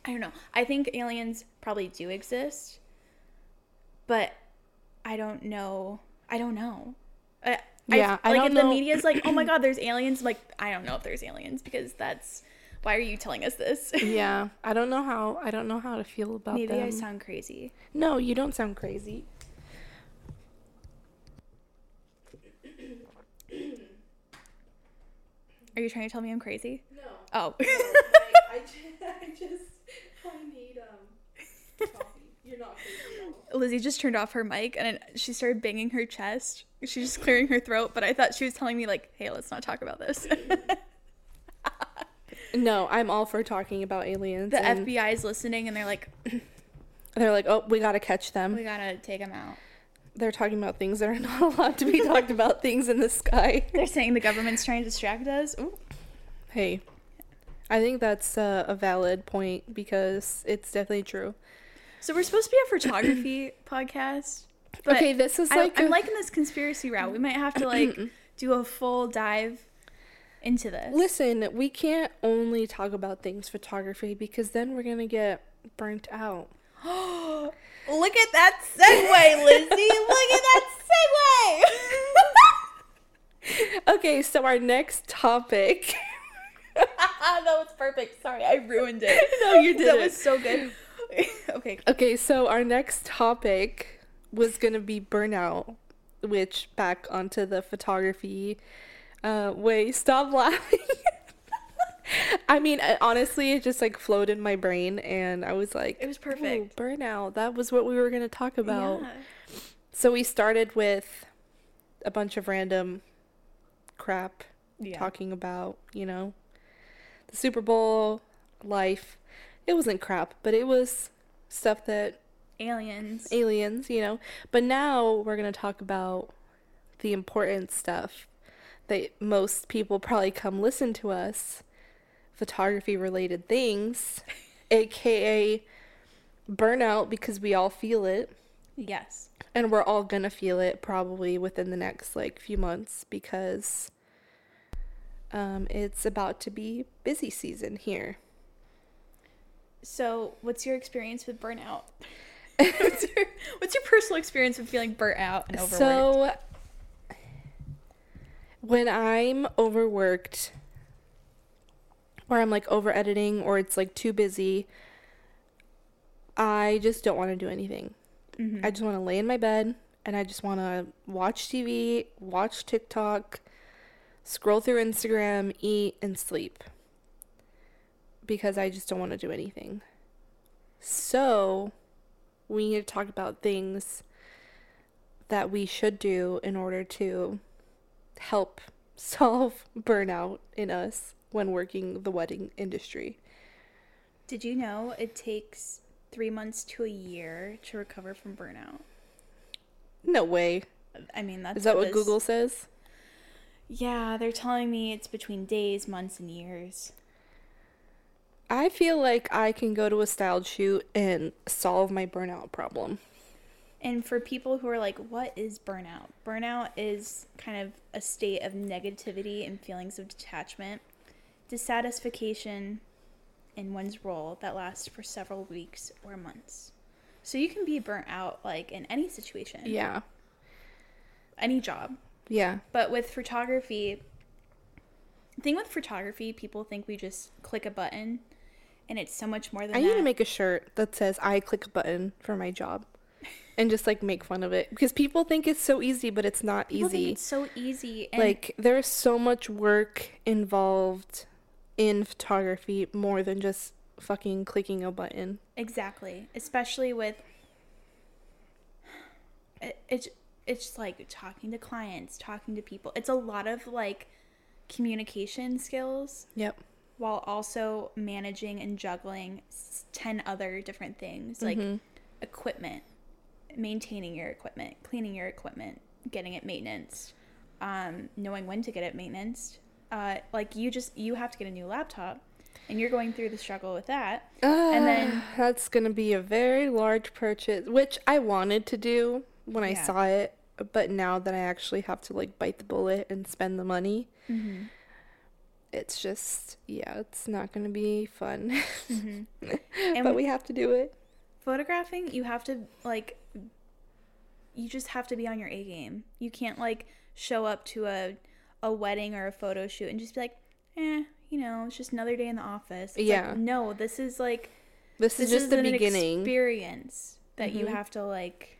I don't know. I think aliens probably do exist. But I don't know. I don't know. I, yeah, I, I like don't if know. The media's like, oh my God, there's aliens. I'm like, I don't know if there's aliens because that's why are you telling us this? Yeah, I don't know how. I don't know how to feel about that. Maybe them. I sound crazy. No, you don't sound crazy. Are you trying to tell me I'm crazy? No. Oh. No, I, I just, I just, I need um. coffee. You're not crazy at all. Lizzie just turned off her mic and it, she started banging her chest. She's just clearing her throat, but I thought she was telling me like, hey, let's not talk about this. No, I'm all for talking about aliens. The F B I is listening and they're like they're like, oh, we gotta catch them. We gotta take them out. They're talking about things that are not allowed to be talked about, things in the sky. They're saying the government's trying to distract us. Ooh. Hey, I think that's uh, a valid point because it's definitely true. So we're supposed to be a photography podcast. But okay, this is like I, a... I'm liking this conspiracy route. We might have to like do a full dive into this. Listen, we can't only talk about things photography because then we're gonna get burnt out. Look at that segue, Lizzie. Look at that segue. Okay, so our next topic. That was perfect. Sorry, I ruined it. No, you did. That was so good. Okay. Okay, so our next topic was going to be burnout, which back onto the photography uh, way. Stop laughing. I mean, honestly, it just like flowed in my brain and I was like, it was perfect. Oh, burnout. That was what we were going to talk about. Yeah. So we started with a bunch of random crap yeah. talking about, you know, the Super Bowl, life. It wasn't crap, but it was stuff that... Aliens. Aliens, you know. But now we're going to talk about the important stuff that most people probably come listen to us. Photography-related things, a k a burnout, because we all feel it. Yes. And we're all going to feel it probably within the next, like, few months because um, it's about to be busy season here. So, what's your experience with burnout? what's, your, what's your personal experience with feeling burnt out and overworked? So, when I'm overworked, or I'm, like, over-editing, or it's, like, too busy, I just don't want to do anything. Mm-hmm. I just want to lay in my bed, and I just want to watch T V, watch TikTok, scroll through Instagram, eat, and sleep. Because I just don't want to do anything. So, we need to talk about things that we should do in order to help solve burnout in us when working the wedding industry. Did you know it takes three months to a year to recover from burnout? No way. I mean, that's... Is that what, what Google says? Yeah, they're telling me it's between days, months, and years. I feel like I can go to a styled shoot and solve my burnout problem. And for people who are like, what is burnout? Burnout is kind of a state of negativity and feelings of detachment, dissatisfaction in one's role that lasts for several weeks or months. So you can be burnt out like in any situation. Yeah. any job. Yeah. But with photography, the thing with photography, people think we just click a button, and it's so much more than I that. I need to make a shirt that says, I click a button for my job, and just, like, make fun of it. Because people think it's so easy, but it's not people easy. Think it's so easy. And like, there's so much work involved in photography, more than just fucking clicking a button. Exactly. Especially with... It, it's it's like talking to clients, talking to people. It's a lot of like communication skills. Yep. While also managing and juggling ten other different things, mm-hmm. like equipment, maintaining your equipment, cleaning your equipment, getting it maintenance, um, knowing when to get it maintenance. Uh, like you just you have to get a new laptop, and you're going through the struggle with that. Uh, and then that's gonna be a very large purchase, which I wanted to do. When I yeah. saw it, but now that I actually have to like bite the bullet and spend the money, mm-hmm. it's just yeah, it's not going to be fun. Mm-hmm. And but we have to do it. Photographing, you have to like, you just have to be on your A game. You can't like show up to a a wedding or a photo shoot and just be like, eh, you know, it's just another day in the office. It's yeah. Like, no, this is like this, this is just is the an beginning experience that mm-hmm. you have to like.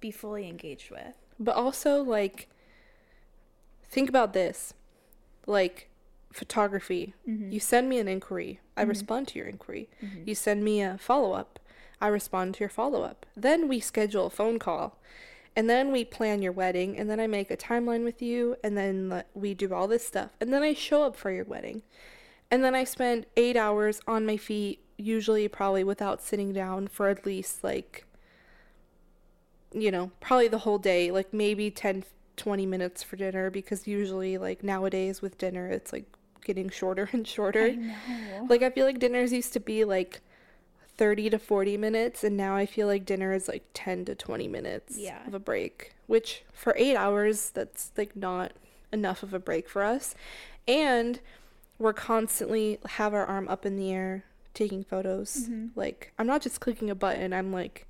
Be fully engaged with. But also like think about this, like photography, mm-hmm. you send me an inquiry, I mm-hmm. respond to your inquiry, mm-hmm. you send me a follow-up, I respond to your follow-up, then we schedule a phone call, and then we plan your wedding, and then I make a timeline with you, and then we do all this stuff, and then I show up for your wedding, and then I spend eight hours on my feet, usually probably without sitting down for at least like, you know, probably the whole day, like maybe ten, twenty minutes for dinner, because usually like nowadays with dinner, it's like getting shorter and shorter. I know. Like I feel like dinners used to be like thirty to forty minutes, and now I feel like dinner is like ten to twenty minutes yeah. of a break, which for eight hours, that's like not enough of a break for us. And we're constantly have our arm up in the air, taking photos. Mm-hmm. Like I'm not just clicking a button. I'm like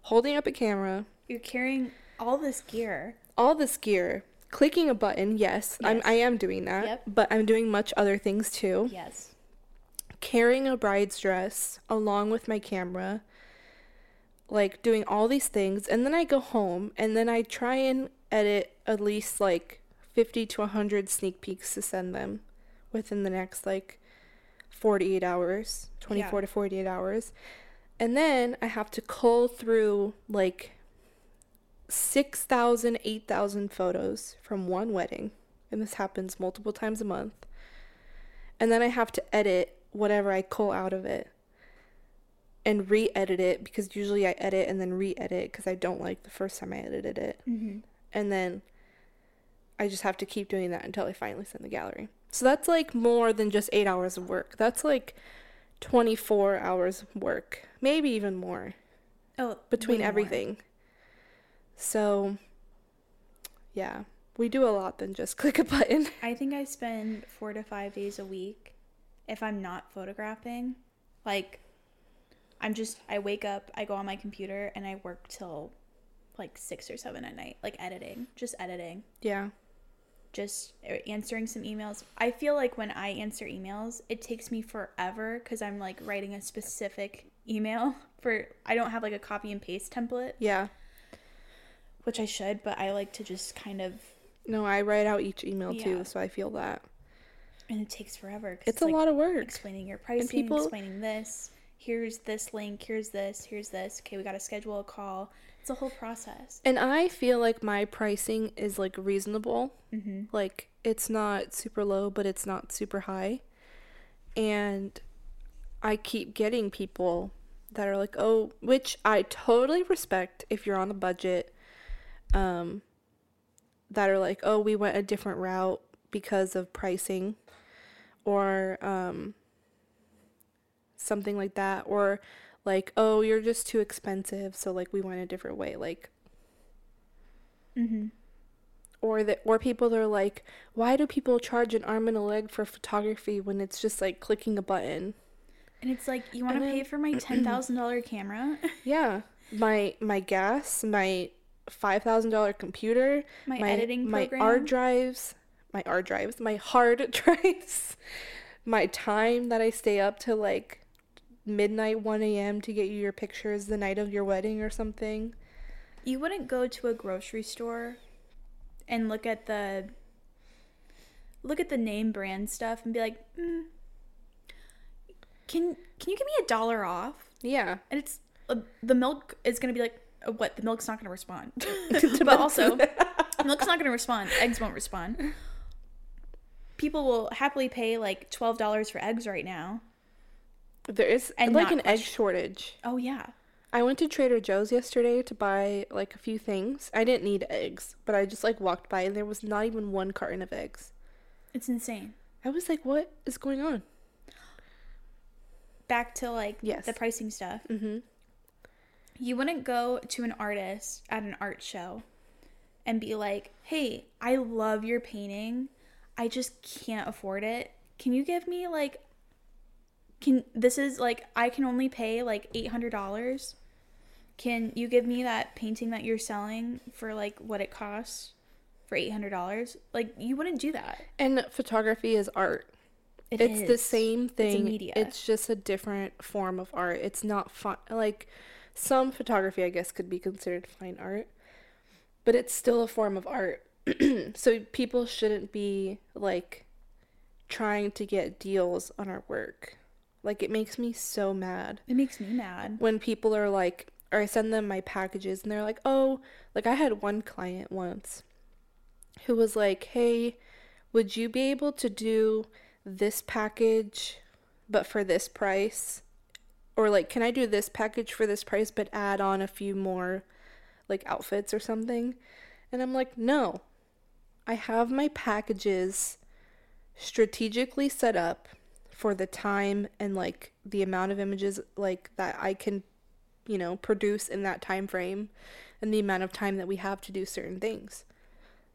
holding up a camera. You're carrying all this gear. All this gear. Clicking a button, yes. yes. I'm, I am doing that. Yep. But I'm doing much other things too. Yes. Carrying a bride's dress along with my camera. Like doing all these things. And then I go home and then I try and edit at least like fifty to one hundred sneak peeks to send them within the next like forty-eight hours, twenty-four yeah. to forty-eight hours. And then I have to cull through like six thousand, eight thousand photos from one wedding. And this happens multiple times a month. And then I have to edit whatever I cull out of it and re-edit it, because usually I edit and then re-edit because I don't like the first time I edited it. Mm-hmm. And then I just have to keep doing that until I finally send the gallery. So that's like more than just eight hours of work. That's like twenty-four hours of work, maybe even more. Oh, between everything. More. So, yeah, we do a lot than just click a button. I think I spend four to five days a week if I'm not photographing. Like, I'm just, I wake up, I go on my computer, and I work till like six or seven at night, like editing, just editing. Yeah. Just answering some emails. I feel like when I answer emails, it takes me forever because I'm like writing a specific email for, I don't have like a copy and paste template. Yeah. Which I should, but I like to just kind of. No, I write out each email yeah. too, so I feel that. And it takes forever. It's, it's a like lot of work. Explaining your pricing, people... explaining this. Here's this link. Here's this. Here's this. Okay, we got to schedule a call. It's a whole process. And I feel like my pricing is like reasonable. Mm-hmm. Like it's not super low, but it's not super high. And I keep getting people that are like, oh, which I totally respect if you're on a budget, um, that are like, oh, we went a different route because of pricing, or, um, something like that, or like, oh, you're just too expensive, so like we went a different way, like mm-hmm. or that, or people that are like, why do people charge an arm and a leg for photography when it's just like clicking a button? And it's like, you want to pay for my ten thousand dollar camera? Yeah, my my gas, my five thousand dollars computer, my, my editing program, my hard drives, my hard drives, my hard drives, my time that I stay up to like midnight, one a.m. to get you your pictures the night of your wedding or something. You wouldn't go to a grocery store and look at the look at the name brand stuff and be like, mm, can can you give me a dollar off? Yeah. And it's uh, the milk is going to be like, uh, what? The milk's not going to respond. But also, milk's not going to respond. Eggs won't respond. People will happily pay like twelve dollars for eggs right now. There is and like an egg shortage. Oh, yeah. I went to Trader Joe's yesterday to buy like a few things. I didn't need eggs, but I just like walked by and there was not even one carton of eggs. It's insane. I was like, what is going on? Back to like yes. the pricing stuff. Mm-hmm. You wouldn't go to an artist at an art show and be like, hey, I love your painting. I just can't afford it. Can you give me like... Can this is like I can only pay like eight hundred dollars. Can you give me that painting that you're selling for like what it costs for eight hundred dollars? Like you wouldn't do that. And photography is art. It it's is. the same thing. It's a media. It's just a different form of art. It's not fun. Like some photography, I guess, could be considered fine art, but it's still a form of art. So people shouldn't be like trying to get deals on our work. Like, it makes me so mad. It makes me mad. When people are like, or I send them my packages, and they're like, oh, like, I had one client once who was like, hey, would you be able to do this package, but for this price? Or, like, can I do this package for this price, but add on a few more, like, outfits or something? And I'm like, no. I have my packages strategically set up for the time and like the amount of images like that I can, you know, produce in that time frame and the amount of time that we have to do certain things.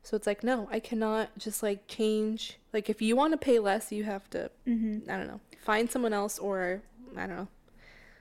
So it's like, no, I cannot just like change. Like if you want to pay less, you have to, mm-hmm. I don't know, find someone else or I don't know.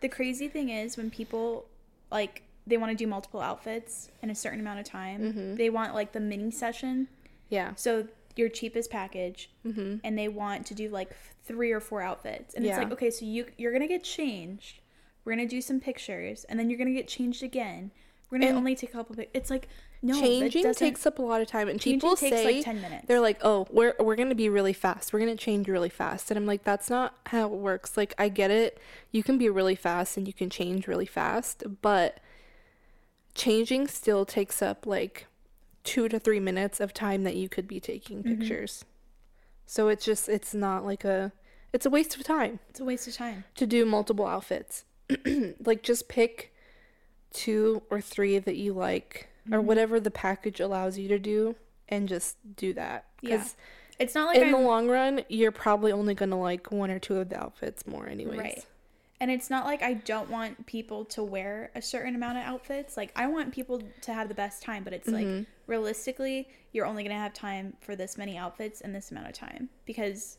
The crazy thing is when people like they want to do multiple outfits in a certain amount of time, mm-hmm. they want like the mini session. Yeah. So your cheapest package, mm-hmm. and they want to do like three or four outfits, and yeah. it's like, okay, so you you're gonna get changed, we're gonna do some pictures, and then you're gonna get changed again, we're gonna and only take a couple of, it's like, no, changing takes up a lot of time, and people takes say like ten minutes. They're like, oh, we're we're gonna be really fast, we're gonna change really fast, and I'm like, that's not how it works. Like, I get it, you can be really fast and you can change really fast, but changing still takes up like two to three minutes of time that you could be taking pictures. Mm-hmm. So it's just, it's not like a, it's a waste of time. It's a waste of time. To do multiple outfits. Like, just pick two or three that you like, mm-hmm. or whatever the package allows you to do, and just do that. Yeah. It's not like in I'm... the long run, you're probably only going to like one or two of the outfits more anyways. Right. And it's not like I don't want people to wear a certain amount of outfits. Like, I want people to have the best time, but it's mm-hmm. like, realistically, you're only going to have time for this many outfits in this amount of time because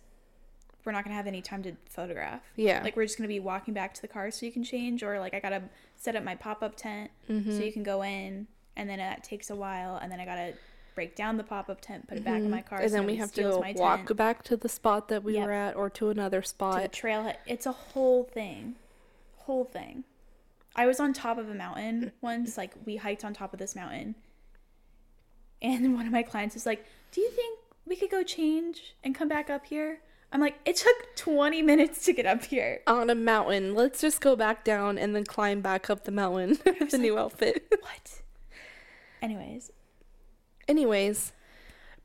we're not going to have any time to photograph. Yeah. Like, we're just going to be walking back to the car so you can change, or like, I got to set up my pop-up tent mm-hmm. so you can go in, and then that takes a while, and then I got to break down the pop-up tent, put it back mm-hmm. in my car, and then we have to go walk tent. back to the spot that we yep. were at, or to another spot, to the trailhead. It's a whole thing whole thing I was on top of a mountain once. Like, we hiked on top of this mountain, and one of my clients was like, do you think we could go change and come back up here? I'm like, it took twenty minutes to get up here on a mountain. Let's just go back down and then climb back up the mountain with a new outfit. What? anyways Anyways,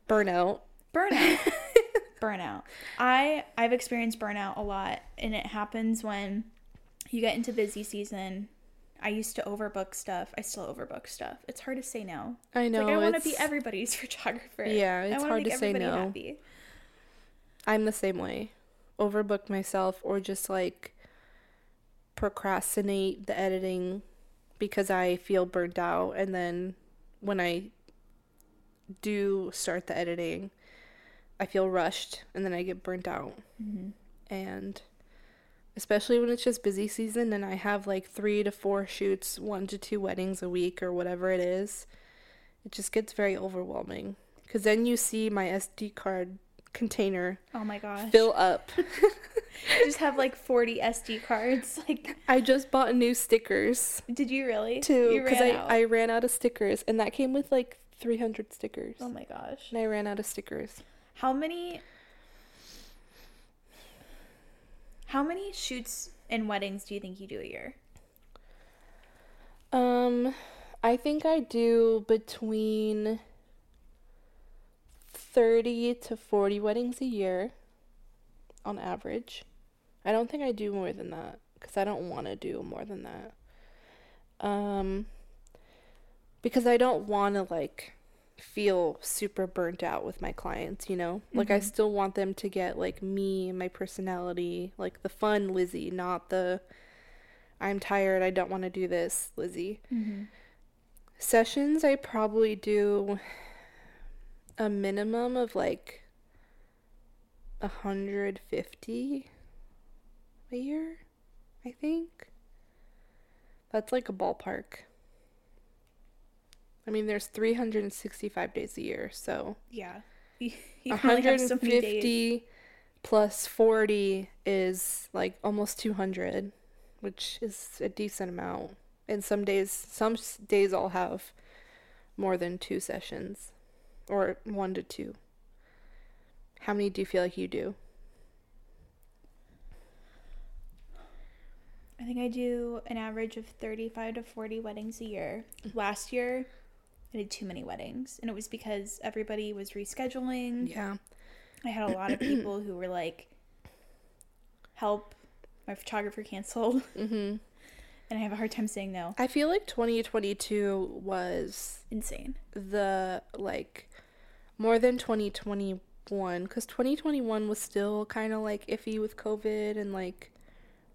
burnout. Burnout. burnout. I, I've experienced burnout a lot, and it happens when you get into busy season. I used to overbook stuff. I still overbook stuff. It's hard to say no. I know. It's like, I want to be everybody's photographer. Yeah, it's hard to say no. I want to make everybody happy. I'm the same way. Overbook myself, or just like procrastinate the editing because I feel burnt out, and then when I do start the editing, I feel rushed, and then I get burnt out. Mm-hmm. And especially when it's just busy season and I have like three to four shoots, one to two weddings a week or whatever it is, it just gets very overwhelming. Because then you see my S D card container. Oh my gosh. Fill up. Just have like forty S D cards. Like I just bought new stickers. Did you really? Too. Because I, I ran out of stickers. And that came with like three hundred stickers. Oh my gosh. And I ran out of stickers. How many... How many shoots and weddings do you think you do a year? Um, I think I do between thirty to forty weddings a year on average. I don't think I do more than that because I don't want to do more than that. Um, because I don't want to like feel super burnt out with my clients, you know? Like, mm-hmm. I still want them to get, like, me, my personality, like, the fun Lizzie, not the I'm tired, I don't want to do this Lizzie. Mm-hmm. Sessions, I probably do a minimum of, like, one hundred fifty a year, I think. That's, like, a ballpark. I mean, there's three hundred sixty-five days a year, so... Yeah. You one hundred fifty plus forty is, like, almost two hundred, which is a decent amount. And some days, some days I'll have more than two sessions, or one to two. How many do you feel like you do? I think I do an average of thirty-five to forty weddings a year. Last year... I did too many weddings, and it was because everybody was rescheduling. Yeah. I had a lot of people who were like, help, my photographer canceled. Mm-hmm. And I have a hard time saying no. I feel like twenty twenty-two was... Insane. The, like, more than twenty twenty-one, because twenty twenty-one was still kind of, like, iffy with COVID and, like,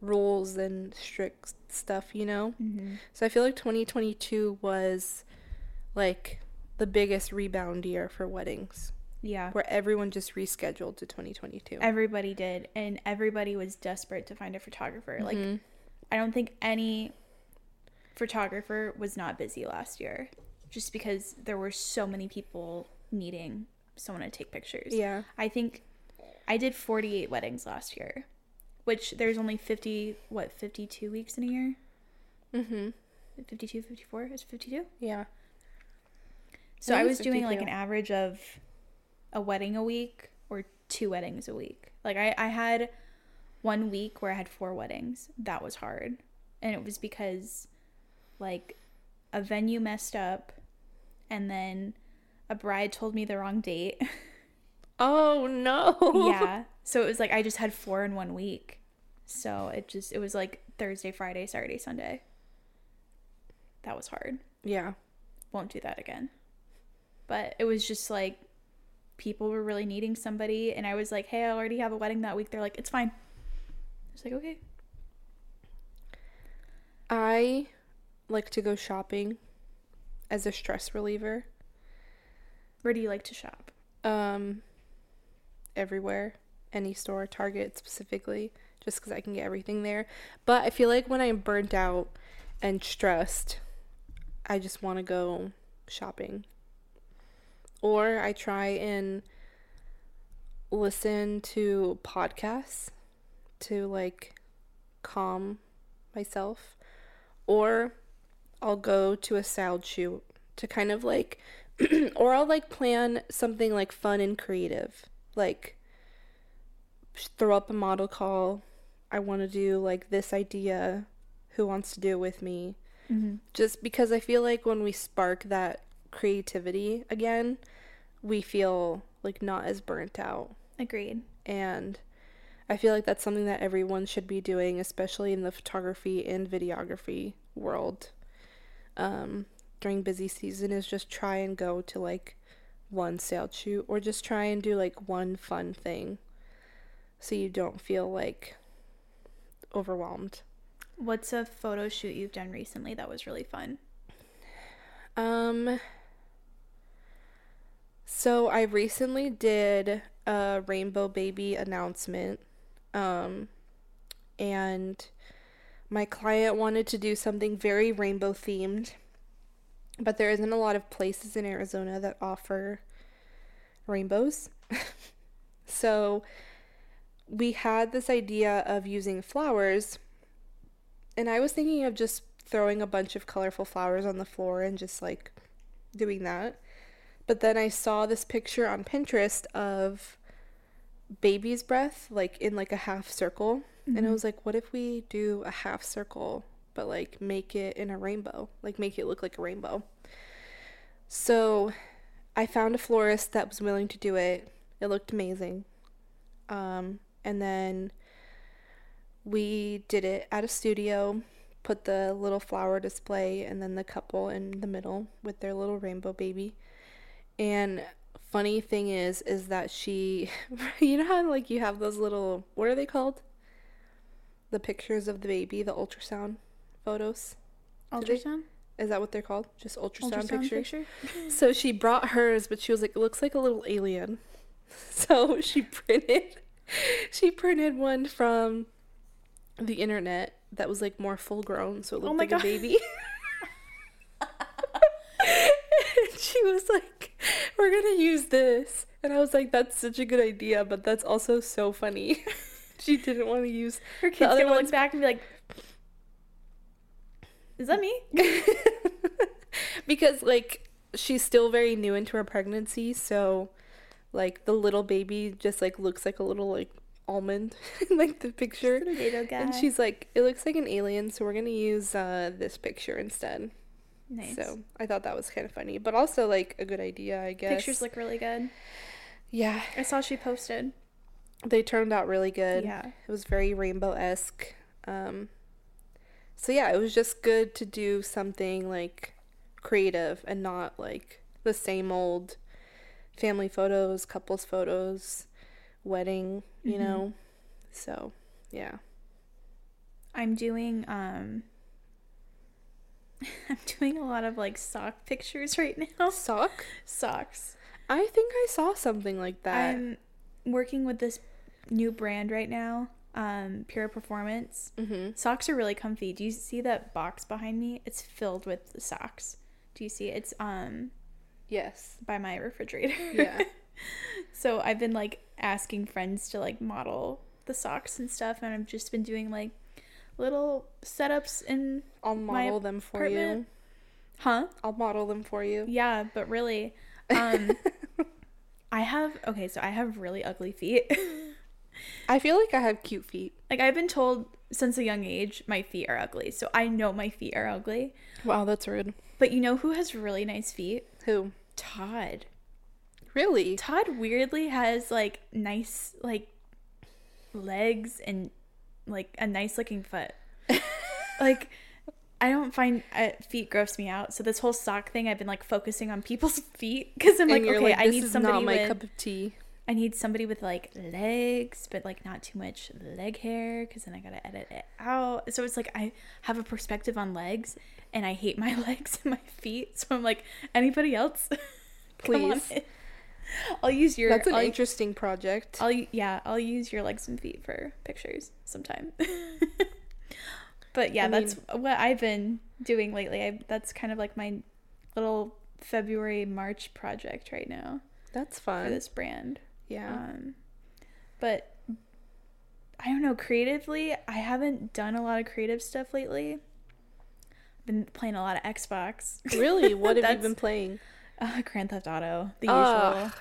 rules and strict stuff, you know? Mm-hmm. So I feel like twenty twenty-two was... like the biggest rebound year for weddings. Yeah. Where everyone just rescheduled to twenty twenty-two. Everybody did, and everybody was desperate to find a photographer. Mm-hmm. Like I don't think any photographer was not busy last year just because there were so many people needing someone to take pictures. Yeah. I think I did forty-eight weddings last year, which there's only fifty what fifty-two weeks in a year. Mhm. fifty-two, fifty-four? Is it fifty-two? Yeah. So I was doing, like, an average of a wedding a week or two weddings a week. Like, I, I had one week where I had four weddings. That was hard. And it was because, like, a venue messed up, and then a bride told me the wrong date. Oh, no. Yeah. So it was, like, I just had four in one week. So it just, it was, like, Thursday, Friday, Saturday, Sunday. That was hard. Yeah. Won't do that again. But it was just, like, people were really needing somebody. And I was like, hey, I already have a wedding that week. They're like, it's fine. I was like, okay. I like to go shopping as a stress reliever. Where do you like to shop? Um, everywhere. Any store. Target specifically. Just because I can get everything there. But I feel like when I'm burnt out and stressed, I just want to go shopping. Or I try and listen to podcasts to, like, calm myself. Or I'll go to a sound shoot to kind of, like, or I'll, like, plan something, like, fun and creative. Like, throw up a model call. I want to do, like, this idea. Who wants to do it with me? Mm-hmm. Just because I feel like when we spark that creativity again, we feel like not as burnt out. Agreed. And I feel like that's something that everyone should be doing, especially in the photography and videography world. Um, during busy season is just try and go to like one sale shoot or just try and do like one fun thing so you don't feel like overwhelmed. What's a photo shoot you've done recently that was really fun? Um... So I recently did a Rainbow Baby announcement, um, and my client wanted to do something very rainbow themed, But there isn't a lot of places in Arizona that offer rainbows. So we had this idea of using flowers, and I was thinking of just throwing a bunch of colorful flowers on the floor and just like doing that. But then I saw this picture on Pinterest of baby's breath, like in like a half circle. Mm-hmm. And I was like, what if we do a half circle, but like make it in a rainbow, like make it look like a rainbow? So I found a florist that was willing to do it. It looked amazing. Um, and then we did it at a studio, put the little flower display and then the couple in the middle with their little rainbow baby. And funny thing is, is that she, you know how like you have those little, what are they called? The pictures of the baby, the ultrasound photos. Ultrasound? Is that what they're called? Just ultrasound, ultrasound picture? picture? So she brought hers, but she was like, it looks like a little alien. So she printed, she printed one from the internet that was like more full grown, so it looked oh like God. a baby. And she was like, we're gonna use this. And I was like, that's such a good idea, but that's also so funny. She didn't want to use her kids. Gonna ones. Look back and be like, is that me? Because like she's still very new into her pregnancy, so like the little baby just like looks like a little like almond in like the picture. Potato guy. And she's like, it looks like an alien, so we're gonna use uh this picture instead. Nice. So I thought that was kind of funny, but also like a good idea, I guess. Pictures look really good. Yeah, I saw she posted. They turned out really good. Yeah, it was very rainbow-esque. Um, so yeah, it was just good to do something like creative and not like the same old family photos, couples photos, wedding, you mm-hmm. know. So yeah, I'm doing um, I'm doing a lot of like sock pictures right now. Sock socks. I think I saw something like that. I'm working with this new brand right now, um Pure Performance. Mm-hmm. Socks are really comfy. Do you see that box behind me? It's filled with socks. Do you see it? It's um yes, by my refrigerator. Yeah. So I've been like asking friends to like model the socks and stuff, and I've just been doing like little setups in I'll model my them for apartment. you huh I'll model them for you. Yeah, but really um I have, okay, so I have really ugly feet. I feel like I have cute feet. Like, I've been told since a young age my feet are ugly, so I know my feet are ugly. Wow, that's rude. But you know who has really nice feet? Who? Todd. Really? Todd weirdly has, like, nice, like, legs and, like, a nice-looking foot. Like, I don't find uh, feet gross me out. So this whole sock thing, I've been like focusing on people's feet because I'm and like, okay, like, I need somebody with. This is not my with, cup of tea. I need somebody with like legs, but like not too much leg hair because then I gotta edit it out. So it's like I have a perspective on legs, and I hate my legs and my feet. So I'm like, anybody else? Please. I'll use your. That's an I'll, interesting project. I'll yeah, I'll use your legs and feet for pictures sometime. But yeah, I mean, that's what I've been doing lately. I, that's kind of like my little February, March project right now. That's fun. For this brand. Yeah. Um, but I don't know, creatively, I haven't done a lot of creative stuff lately. I've been playing a lot of Xbox. Really? What have you been playing? Uh, Grand Theft Auto, the uh, usual.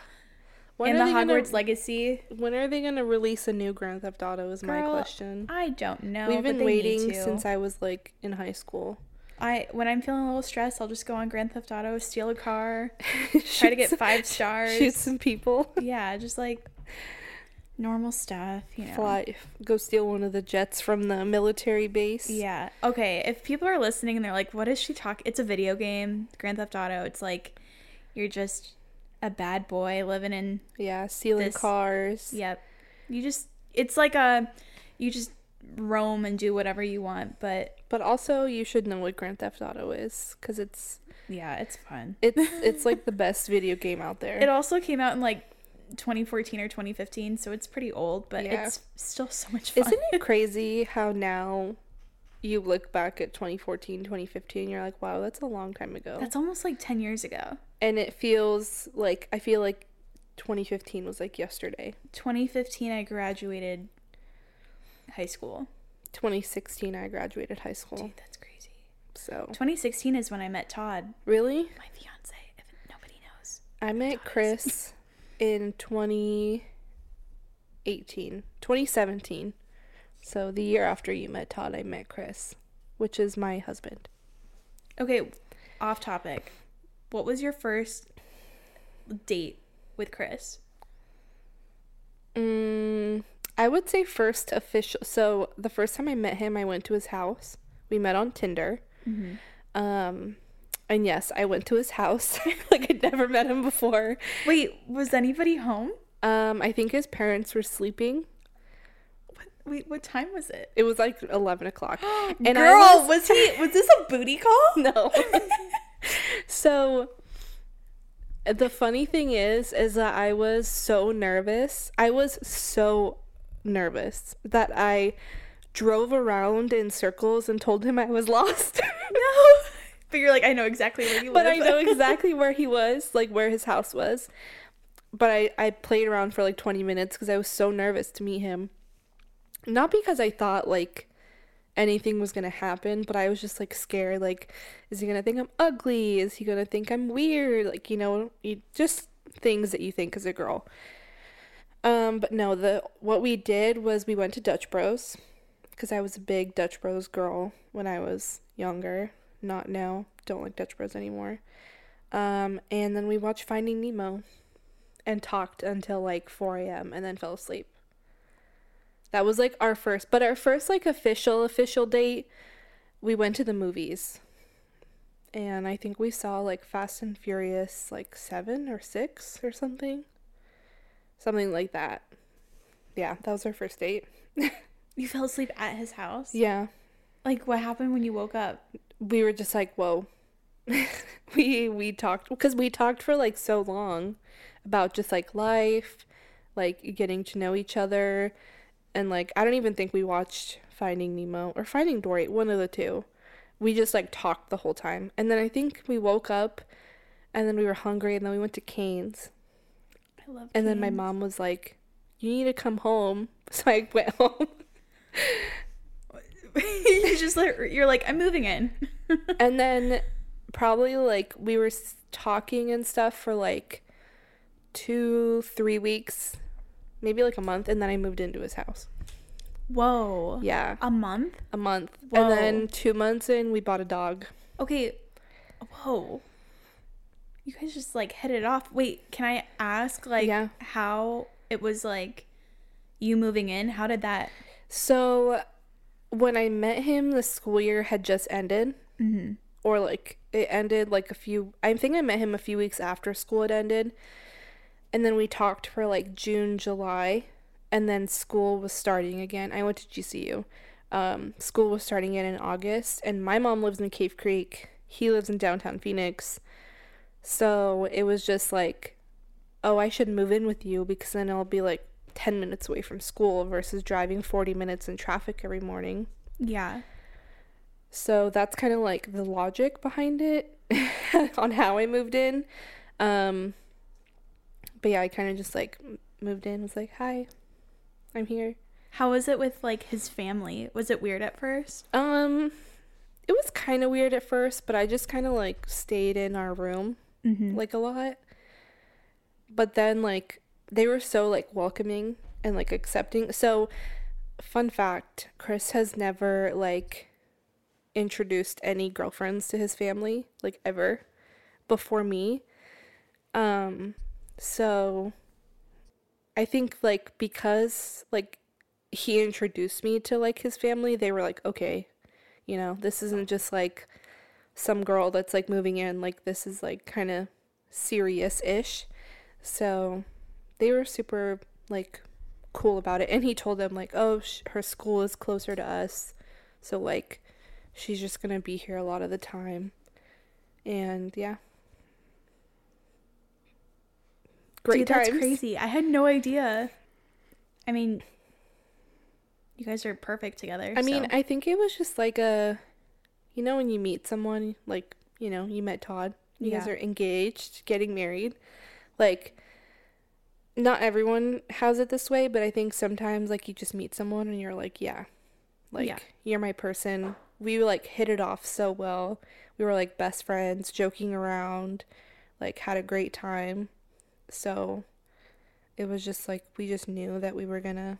When and the Hogwarts gonna, Legacy. When are they going to release a new Grand Theft Auto is Girl, my question. I don't know. We've been waiting since I was like in high school. I When I'm feeling a little stressed, I'll just go on Grand Theft Auto, steal a car, try to get five stars. Shoot some people. Yeah, just like normal stuff. You know. Fly, go steal one of the jets from the military base. Yeah. Okay, if people are listening and they're like, what is she talking? It's a video game, Grand Theft Auto. It's like you're just a bad boy living in yeah stealing this. cars. Yep. You just it's like a you just roam and do whatever you want, but but also you should know what Grand Theft Auto is because it's yeah it's fun. It's it's like the best video game out there. It also came out in like twenty fourteen or twenty fifteen, so it's pretty old, but yeah. It's still so much fun. Isn't it crazy how now you look back at twenty fourteen, twenty fifteen, you're like, wow, that's a long time ago. That's almost like ten years ago. And it feels like, I feel like twenty fifteen was like yesterday. twenty fifteen, I graduated high school. twenty sixteen, I graduated high school. Dude, that's crazy. So. twenty sixteen is when I met Todd. Really? My fiance, if nobody knows. I met Todd Chris in twenty eighteen, twenty seventeen. So, the year after you met Todd, I met Chris, which is my husband. Okay, off topic. What was your first date with Chris? Mm, I would say first official. So, the first time I met him, I went to his house. We met on Tinder. Mm-hmm. Um, and yes, I went to his house. Like, I'd never met him before. Wait, was anybody home? Um, I think his parents were sleeping. Wait, what time was it? It was like eleven o'clock. And girl, I was, was he, was this a booty call? No. So the funny thing is, is that I was so nervous. I was so nervous that I drove around in circles and told him I was lost. No. But you're like, I know exactly where you live. But I know exactly where he was, like where his house was. But I, I played around for like twenty minutes because I was so nervous to meet him. Not because I thought, like, anything was going to happen, but I was just, like, scared. Like, is he going to think I'm ugly? Is he going to think I'm weird? Like, you know, you, just things that you think as a girl. Um, but no, the what we did was we went to Dutch Bros, because I was a big Dutch Bros girl when I was younger. Not now. Don't like Dutch Bros anymore. Um, and then we watched Finding Nemo and talked until, like, four a.m. and then fell asleep. That was, like, our first, but our first, like, official, official date, we went to the movies. And I think we saw, like, Fast and Furious, like, seven or six or something. Something like that. Yeah, that was our first date. You fell asleep at his house? Yeah. Like, what happened when you woke up? We were just like, whoa. we we talked, because we talked for, like, so long about just, like, life, like, getting to know each other. And, like, I don't even think we watched Finding Nemo or Finding Dory, one of the two. We just, like, talked the whole time. And then I think we woke up, and then we were hungry, and then we went to Kane's. I love Kane's. And then my mom was like, you need to come home. So I went home. you just, like, you're like, I'm moving in. And then probably, like, we were talking and stuff for, like, two, three weeks. Maybe like a month, and then I moved into his house. Whoa. Yeah. A month? A month. Whoa. And then two months in, we bought a dog. Okay. Whoa. You guys just like hit it off. Wait, can I ask like yeah. how it was like you moving in? How did that? So when I met him, the school year had just ended. Mm-hmm. Or like it ended like a few, I think I met him a few weeks after school had ended. And then we talked for, like, June, July, and then school was starting again. I went to G C U. Um, school was starting again in August, and my mom lives in Cave Creek. He lives in downtown Phoenix. So it was just like, oh, I should move in with you because then I'll be, like, ten minutes away from school versus driving forty minutes in traffic every morning. Yeah. So that's kind of, like, the logic behind it on how I moved in. Um... But yeah, I kind of just, like, moved in, was like, hi, I'm here. How was it with, like, his family? Was it weird at first? Um, it was kind of weird at first, but I just kind of, like, stayed in our room, mm-hmm. like, a lot. But then, like, they were so, like, welcoming and, like, accepting. So, fun fact, Chris has never, like, introduced any girlfriends to his family, like, ever before me. Um... So, I think, like, because, like, he introduced me to, like, his family, they were like, okay, you know, this isn't just, like, some girl that's, like, moving in. Like, this is, like, kind of serious-ish. So, they were super, like, cool about it. And he told them, like, oh, sh- her school is closer to us. So, like, she's just going to be here a lot of the time. And, yeah. Great Dude, times. That's crazy. I had no idea. I mean, You guys are perfect together. I so. mean, I think it was just like a, you know, when you meet someone, like, you know, you met Todd. You yeah. guys are engaged, getting married. Like, not everyone has it this way, but I think sometimes, like, you just meet someone and you're like, yeah, like, yeah. you're my person. We, like, hit it off so well. We were, like, best friends, joking around, like, had a great time. So it was just, like, we just knew that we were going to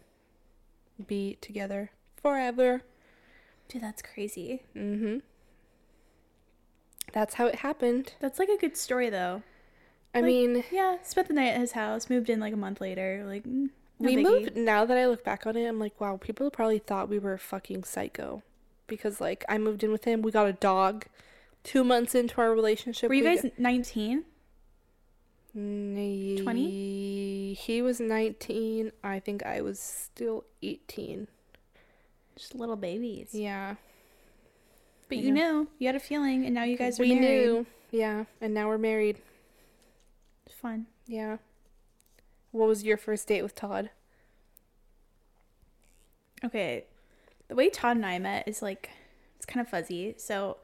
be together forever. Dude, that's crazy. Mm-hmm. That's how it happened. That's, like, a good story, though. I like, mean... Yeah, spent the night at his house, moved in, like, a month later. Like, no we biggie. moved... Now that I look back on it, I'm like, wow, people probably thought we were fucking psycho. Because, like, I moved in with him. We got a dog. Two months into our relationship... Were you we guys got... nineteen? twenty? He was nineteen. I think I was still eighteen. Just little babies. Yeah. But you know, you had a feeling, and now you guys are married. We knew. Yeah, and now we're married. Fun. Yeah. What was your first date with Todd? Okay. The way Todd and I met is, like, it's kind of fuzzy. So,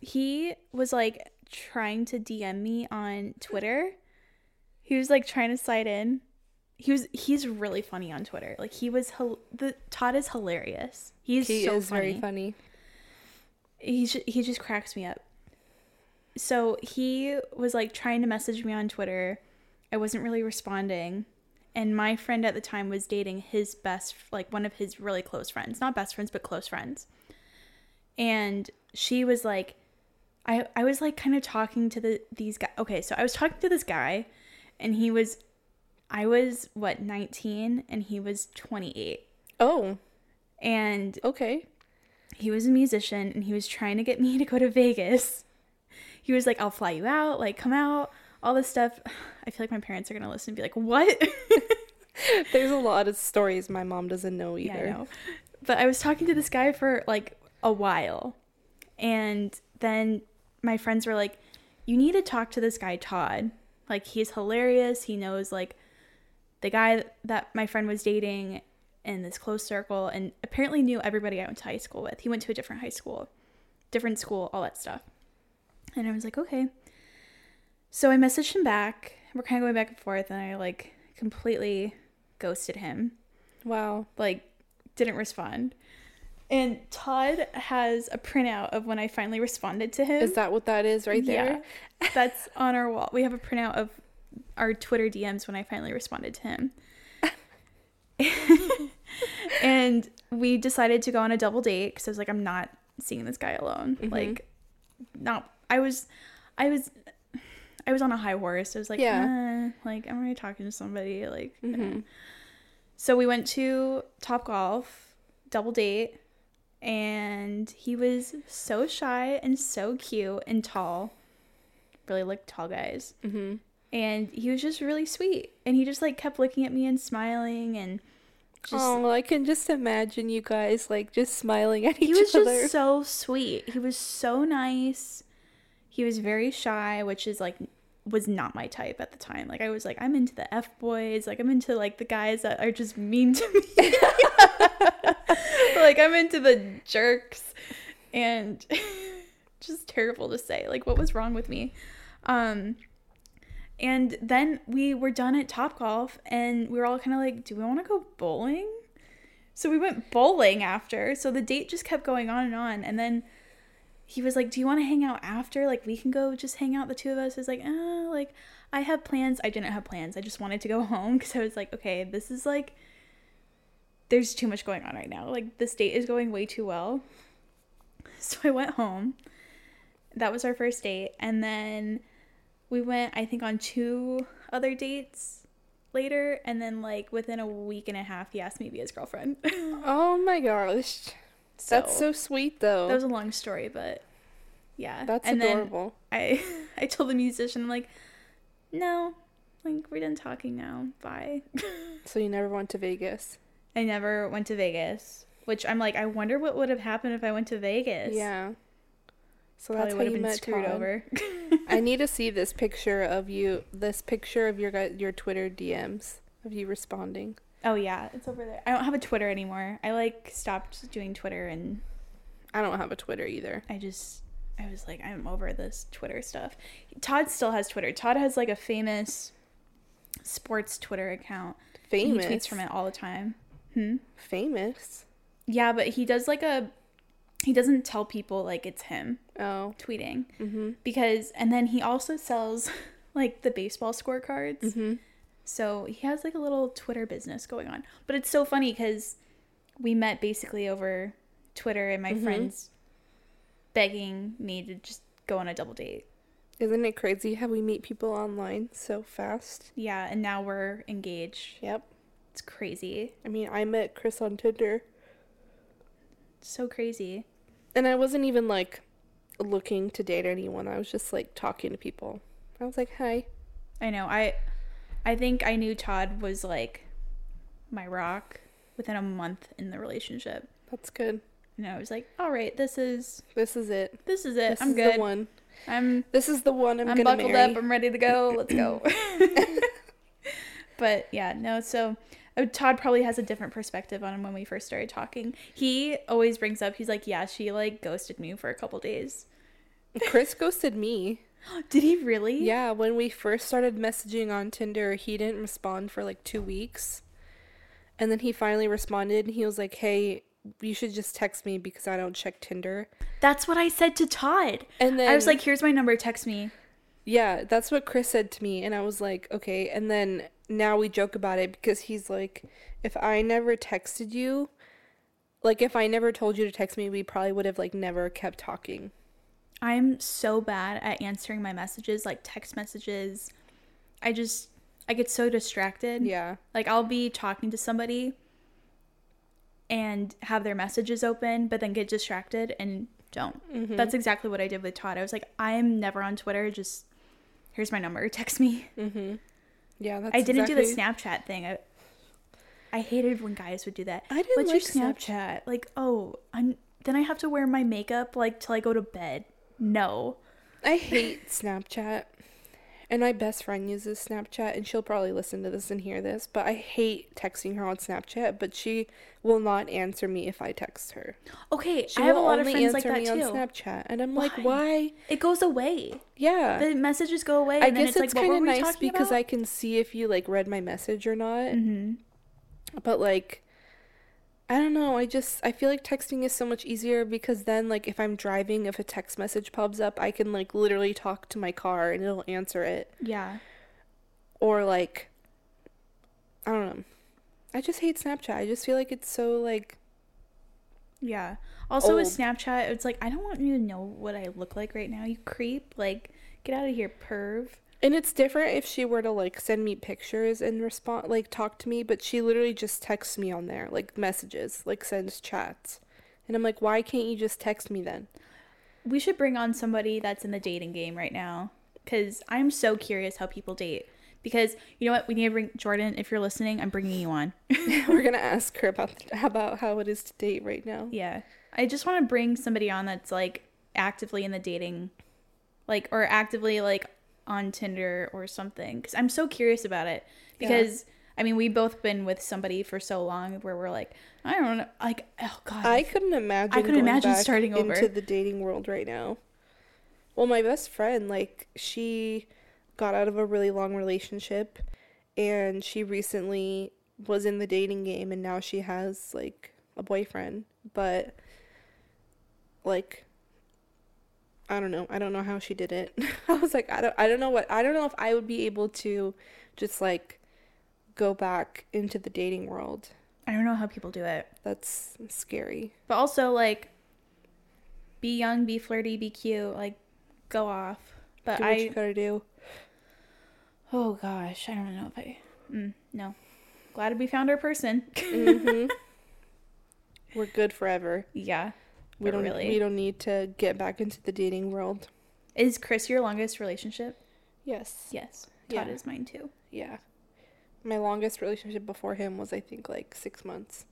he was, like, trying to D M me on Twitter. He was, like, trying to slide in. He was, he's really funny on Twitter. Like, he was, the Todd is hilarious. He's he so is funny. very funny. He, sh- he just cracks me up. So he was, like, trying to message me on Twitter. I wasn't really responding. And my friend at the time was dating his best, like, one of his really close friends. Not best friends, but close friends. And she was, like, I, I was, like, kind of talking to the these guys. Okay, so I was talking to this guy, and he was... I was, what, nineteen, and he was twenty-eight. Oh. And... Okay. He was a musician, and he was trying to get me to go to Vegas. He was like, I'll fly you out, like, come out, all this stuff. I feel like my parents are going to listen and be like, what? There's a lot of stories my mom doesn't know either. Yeah, I know. But I was talking to this guy for, like, a while. And then my friends were like, you need to talk to this guy, Todd. Like, he's hilarious. He knows, like... the guy that my friend was dating in this close circle, and apparently knew everybody I went to high school with. He went to a different high school, different school, all that stuff. And I was like, okay. So I messaged him back. We're kind of going back and forth, and I, like, completely ghosted him. Wow. Like, didn't respond. And Todd has a printout of when I finally responded to him. Is that what that is right there? Yeah. That's on our wall. We have a printout of our Twitter D Ms when I finally responded to him. And we decided to go on a double date because I was like, I'm not seeing this guy alone. Mm-hmm. Like, not, I was, I was, I was on a high horse. I was like, yeah, uh, like, I'm already talking to somebody. Like, mm-hmm. you know. So we went to Topgolf, double date, and he was so shy and so cute and tall. Really like tall guys. Mm-hmm. And he was just really sweet. And he just, like, kept looking at me and smiling and just... Oh, I can just imagine you guys, like, just smiling at each other. He was just so sweet. He was so nice. He was very shy, which is, like, was not my type at the time. Like, I was like, I'm into the F-boys. Like, I'm into, like, the guys that are just mean to me. Like, I'm into the jerks. And just terrible to say. Like, what was wrong with me? Um... And then we were done at Topgolf, and we were all kind of like, do we want to go bowling? So we went bowling after. So the date just kept going on and on. And then he was like, do you want to hang out after? Like, we can go just hang out, the two of us. I was like, ah, like, I have plans. I didn't have plans. I just wanted to go home because I was like, okay, this is like, there's too much going on right now. Like, this date is going way too well. So I went home. That was our first date. And then... we went, I think, on two other dates later, and then, like, within a week and a half, he asked me to be his girlfriend. Oh, my gosh. So, that's so sweet, though. That was a long story, but, yeah. That's and adorable. I, I told the musician, I'm like, no, like, we're done talking now. Bye. So you never went to Vegas? I never went to Vegas, which I'm like, I wonder what would have happened if I went to Vegas. Yeah. So probably that's how you met Todd. Over. I need to see this picture of you, this picture of your your Twitter D Ms, of you responding. Oh, yeah. It's over there. I don't have a Twitter anymore. I, like, stopped doing Twitter and... I don't have a Twitter either. I just... I was like, I'm over this Twitter stuff. Todd still has Twitter. Todd has, like, a famous sports Twitter account. Famous? He tweets from it all the time. Hmm? Famous? Yeah, but he does, like, a... He doesn't tell people, like, it's him. Oh. Tweeting. Mm-hmm. Because... And then he also sells, like, the baseball scorecards. Mm-hmm. So he has, like, a little Twitter business going on. But it's so funny because we met basically over Twitter and my mm-hmm. friends begging me to just go on a double date. Isn't it crazy how we meet people online so fast? Yeah, and now we're engaged. Yep. It's crazy. I mean, I met Chris on Tinder. It's so crazy. And I wasn't even, like, looking to date anyone. I was just, like, talking to people. I was like, hi. I know. I... I think I knew Todd was, like, my rock within a month in the relationship. That's good. And I was like, all right, this is... This is it. This is it. This I'm is good. This is the one. I'm... This is the one I'm, I'm gonna marry. I'm buckled up. I'm ready to go. Let's go. But, yeah, no, so... Oh, Todd probably has a different perspective on him when we first started talking. He always brings up, he's like, yeah, she, like, ghosted me for a couple days. Chris ghosted me. Did he really? Yeah, when we first started messaging on Tinder, he didn't respond for like two weeks. And then he finally responded and he was like, hey, you should just text me because I don't check Tinder. That's what I said to Todd. And then I was like, here's my number, text me. Yeah, that's what Chris said to me. And I was like, okay. And then now we joke about it because he's like, if I never texted you, like if I never told you to text me, we probably would have like never kept talking. I'm so bad at answering my messages, like text messages. I just, I get so distracted. Yeah. Like, I'll be talking to somebody and have their messages open, but then get distracted and don't. Mm-hmm. That's exactly what I did with Todd. I was like, I'm never on Twitter. Just, here's my number. Text me. Mm-hmm. Yeah, that's I didn't exactly... do the Snapchat thing. I, I hated when guys would do that. I didn't What's like your Snapchat? Snapchat. Like, oh, I'm then I have to wear my makeup, like, till I go to bed. No. I hate Snapchat. And my best friend uses Snapchat, and she'll probably listen to this and hear this, but I hate texting her on Snapchat, but she will not answer me if I text her. Okay, she I have a lot of friends like that too. She will only answer me on Snapchat, and I'm why? like, why? It goes away. Yeah. The messages go away, I and guess it's, it's like, kind of nice because about? I can see if you, like, read my message or not. Mm-hmm. But, like... I don't know, I just, I feel like texting is so much easier because then, like, if I'm driving, if a text message pops up, I can, like, literally talk to my car and it'll answer it. Yeah. Or, like, I don't know. I just hate Snapchat. I just feel like it's so, like... Yeah. Also old. With Snapchat, it's like, I don't want you to know what I look like right now, you creep. Like, get out of here, perv. And it's different if she were to, like, send me pictures and respond, like, talk to me, but she literally just texts me on there, like, messages, like, sends chats. And I'm like, why can't you just text me then? We should bring on somebody that's in the dating game right now, because I'm so curious how people date. Because, you know what, we need to bring, Jordan, if you're listening, I'm bringing you on. We're going to ask her about the, about how it is to date right now. Yeah. I just want to bring somebody on that's, like, actively in the dating, like, or actively, like, on Tinder or something, because I'm so curious about it, because yeah. I mean, we both been with somebody for so long where we're like, I don't know, like, oh god, I couldn't imagine I couldn't imagine starting over into the dating world right now. Well, my best friend, like, she got out of a really long relationship and she recently was in the dating game and now she has, like, a boyfriend, but, like, I don't know. I don't know how she did it. I was like, I don't I don't know what I don't know if I would be able to just, like, go back into the dating world. I don't know how people do it. That's scary. But also, like, be young, be flirty, be cute, like, go off. But do what I you gotta do. Oh gosh, I don't know if I mm, no. Glad we found our person. Mm-hmm. We're good forever. Yeah. We don't really. We don't need to get back into the dating world. Is Chris your longest relationship? Yes. Yes. Todd yeah. is mine too. Yeah. My longest relationship before him was, I think, like six months.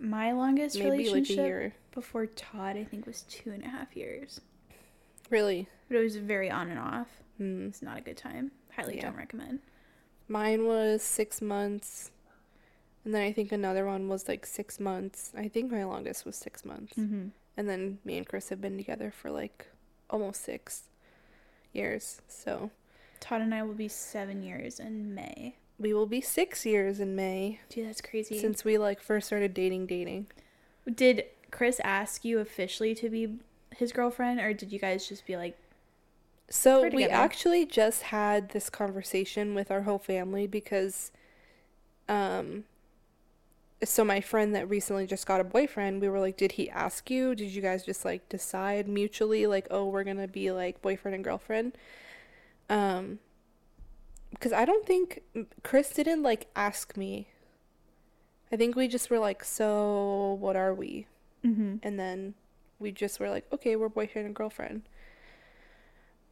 My longest Maybe relationship like a year. Before Todd, I think, was two and a half years. Really? But it was very on and off. Mm. It's not a good time. Highly yeah. don't recommend. Mine was six months. And then I think another one was like six months. I think my longest was six months. Mm-hmm. And then me and Chris have been together for like almost six years. So Todd and I will be seven years in May. We will be six years in May. Dude, that's crazy. Since we like first started dating, dating. Did Chris ask you officially to be his girlfriend, or did you guys just be like? So we actually just had this conversation with our whole family because, um, so my friend that recently just got a boyfriend, we were like, did he ask you? Did you guys just like decide mutually like, oh, we're gonna be like boyfriend and girlfriend? Um, because I don't think Chris didn't like ask me. I think we just were like, so what are we? Mm-hmm. And then we just were like, okay, we're boyfriend and girlfriend.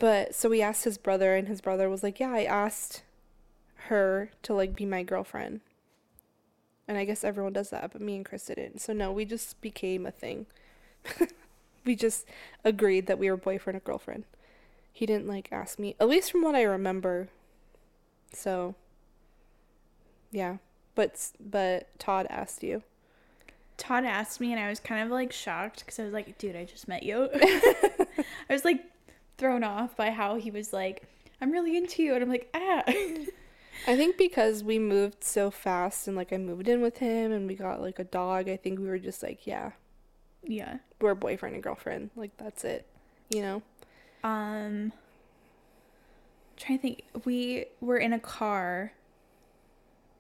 But so we asked his brother, and his brother was like, yeah, I asked her to like be my girlfriend. And I guess everyone does that, but me and Chris didn't. So no, we just became a thing. We just agreed that we were boyfriend and girlfriend. He didn't like ask me, at least from what I remember. So yeah. But but Todd asked you. Todd asked me, and I was kind of like shocked because I was like, dude, I just met you. I was like thrown off by how he was like, I'm really into you. And I'm like, ah. I think because we moved so fast, and like I moved in with him and we got like a dog, I think we were just like, yeah. Yeah. We're boyfriend and girlfriend. Like, that's it. You know? Um, I'm trying to think. We were in a car.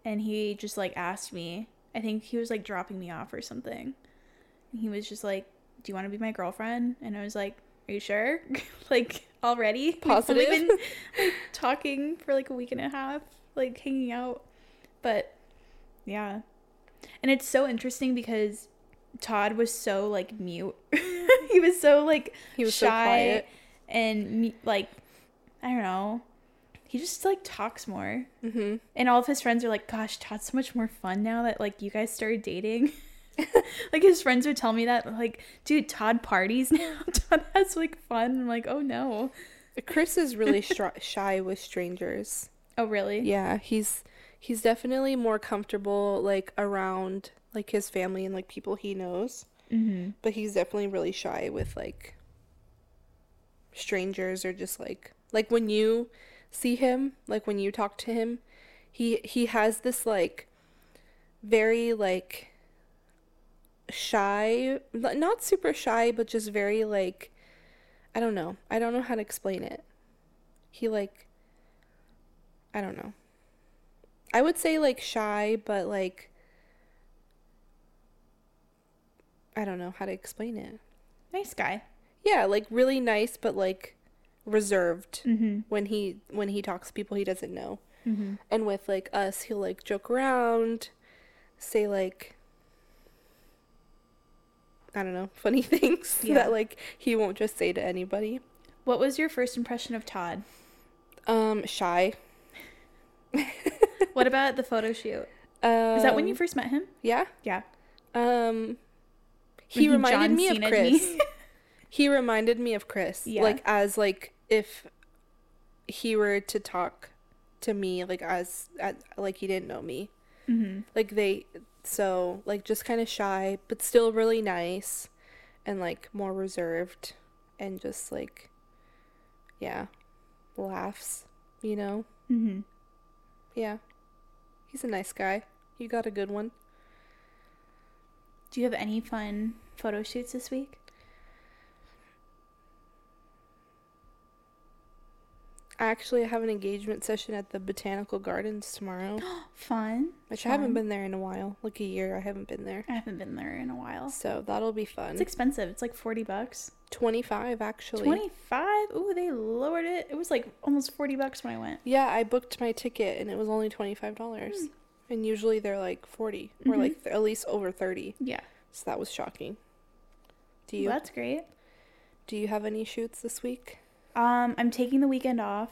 And he just, like, asked me. I think he was, like, dropping me off or something. And he was just like, do you want to be my girlfriend? And I was like, are you sure? Like, already? Positive. We've only been, like, talking for, like, a week and a half. Like, hanging out. But, yeah. And it's so interesting because Todd was so, like, mute. He was so, like, he was shy. So quiet. And, like, I don't know. He just, like, talks more. Mm-hmm. And all of his friends are like, gosh, Todd's so much more fun now that, like, you guys started dating. Like, his friends would tell me that, like, dude, Todd parties now. Todd has, like, fun. I'm like, oh, no. Chris is really stri- shy with strangers. Oh, really? Yeah. He's he's definitely more comfortable, like, around, like, his family and, like, people he knows. Mm-hmm. But he's definitely really shy with, like, strangers or just, like, like, when you... see him, like when you talk to him, he he has this like very like shy, not super shy, but just very like, I don't know I don't know how to explain it. He like, I don't know I would say like shy, but like I don't know how to explain it. Nice guy. Yeah, like really nice, but like reserved. Mm-hmm. when he when he talks to people he doesn't know. Mm-hmm. And with like us, he'll like joke around, say like, I don't know, funny things. Yeah. That like he won't just say to anybody. What was your first impression of Todd? Um shy. What about the photo shoot? Um, is that when you first met him? Yeah yeah. Um he, he reminded John me Cena of Chris. Me. He reminded me of Chris. Yeah. Like as like if he were to talk to me, like as at, like he didn't know me. Mm-hmm. Like they so like just kind of shy, but still really nice, and like more reserved, and just like, yeah, laughs, you know. Mm-hmm. Yeah, he's a nice guy. You got a good one. Do you have any fun photo shoots this week? Actually, I have an engagement session at the Botanical Gardens tomorrow. Fun. Which Fun. I haven't been there in a while. Like a year, I haven't been there. I haven't been there in a while. So that'll be fun. It's expensive. It's like forty bucks. twenty-five, actually. twenty-five? Ooh, they lowered it. It was like almost forty bucks when I went. Yeah, I booked my ticket and it was only twenty-five dollars. Mm. And usually they're like forty dollars or mm-hmm. like th- at least over thirty dollars. Yeah. So that was shocking. Do you? Well, that's great. Do you have any shoots this week? Um, I'm taking the weekend off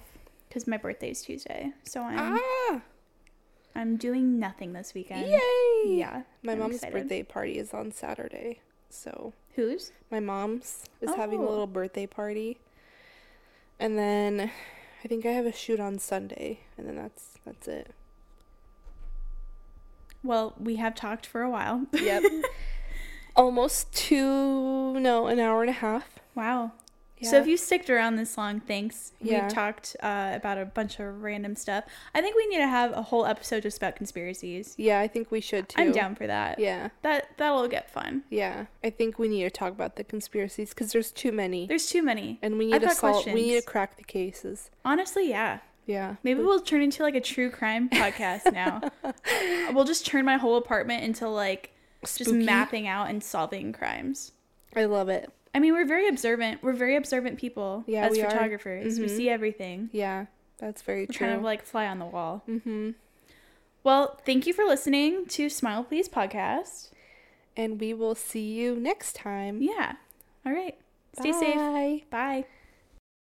because my birthday is Tuesday, so I'm ah! I'm doing nothing this weekend. Yay! Yeah, my I'm mom's excited. Birthday party is on Saturday, so whose? My mom's is oh. having a little birthday party, and then I think I have a shoot on Sunday, and then that's that's it. Well, we have talked for a while. Yep. Almost two, no, an hour and a half. Wow. Yeah. So if you sticked around this long, thanks. Yeah. We talked uh, about a bunch of random stuff. I think we need to have a whole episode just about conspiracies. Yeah, I think we should too. I'm down for that. Yeah. That, that'll get fun. Yeah. I think we need to talk about the conspiracies because there's too many. There's too many. And we need to solve, we need to crack the cases. Honestly, yeah. Yeah. Maybe we'll turn into like a true crime podcast now. We'll just turn my whole apartment into like Spooky. Just mapping out and solving crimes. I love it. I mean, we're very observant. We're very observant people yeah, as we photographers. Mm-hmm. We see everything. Yeah, that's very we're true. We're kind of like fly on the wall. Mm-hmm. Well, thank you for listening to Smile Please Podcast. And we will see you next time. Yeah. All right. Bye. Stay safe. Bye.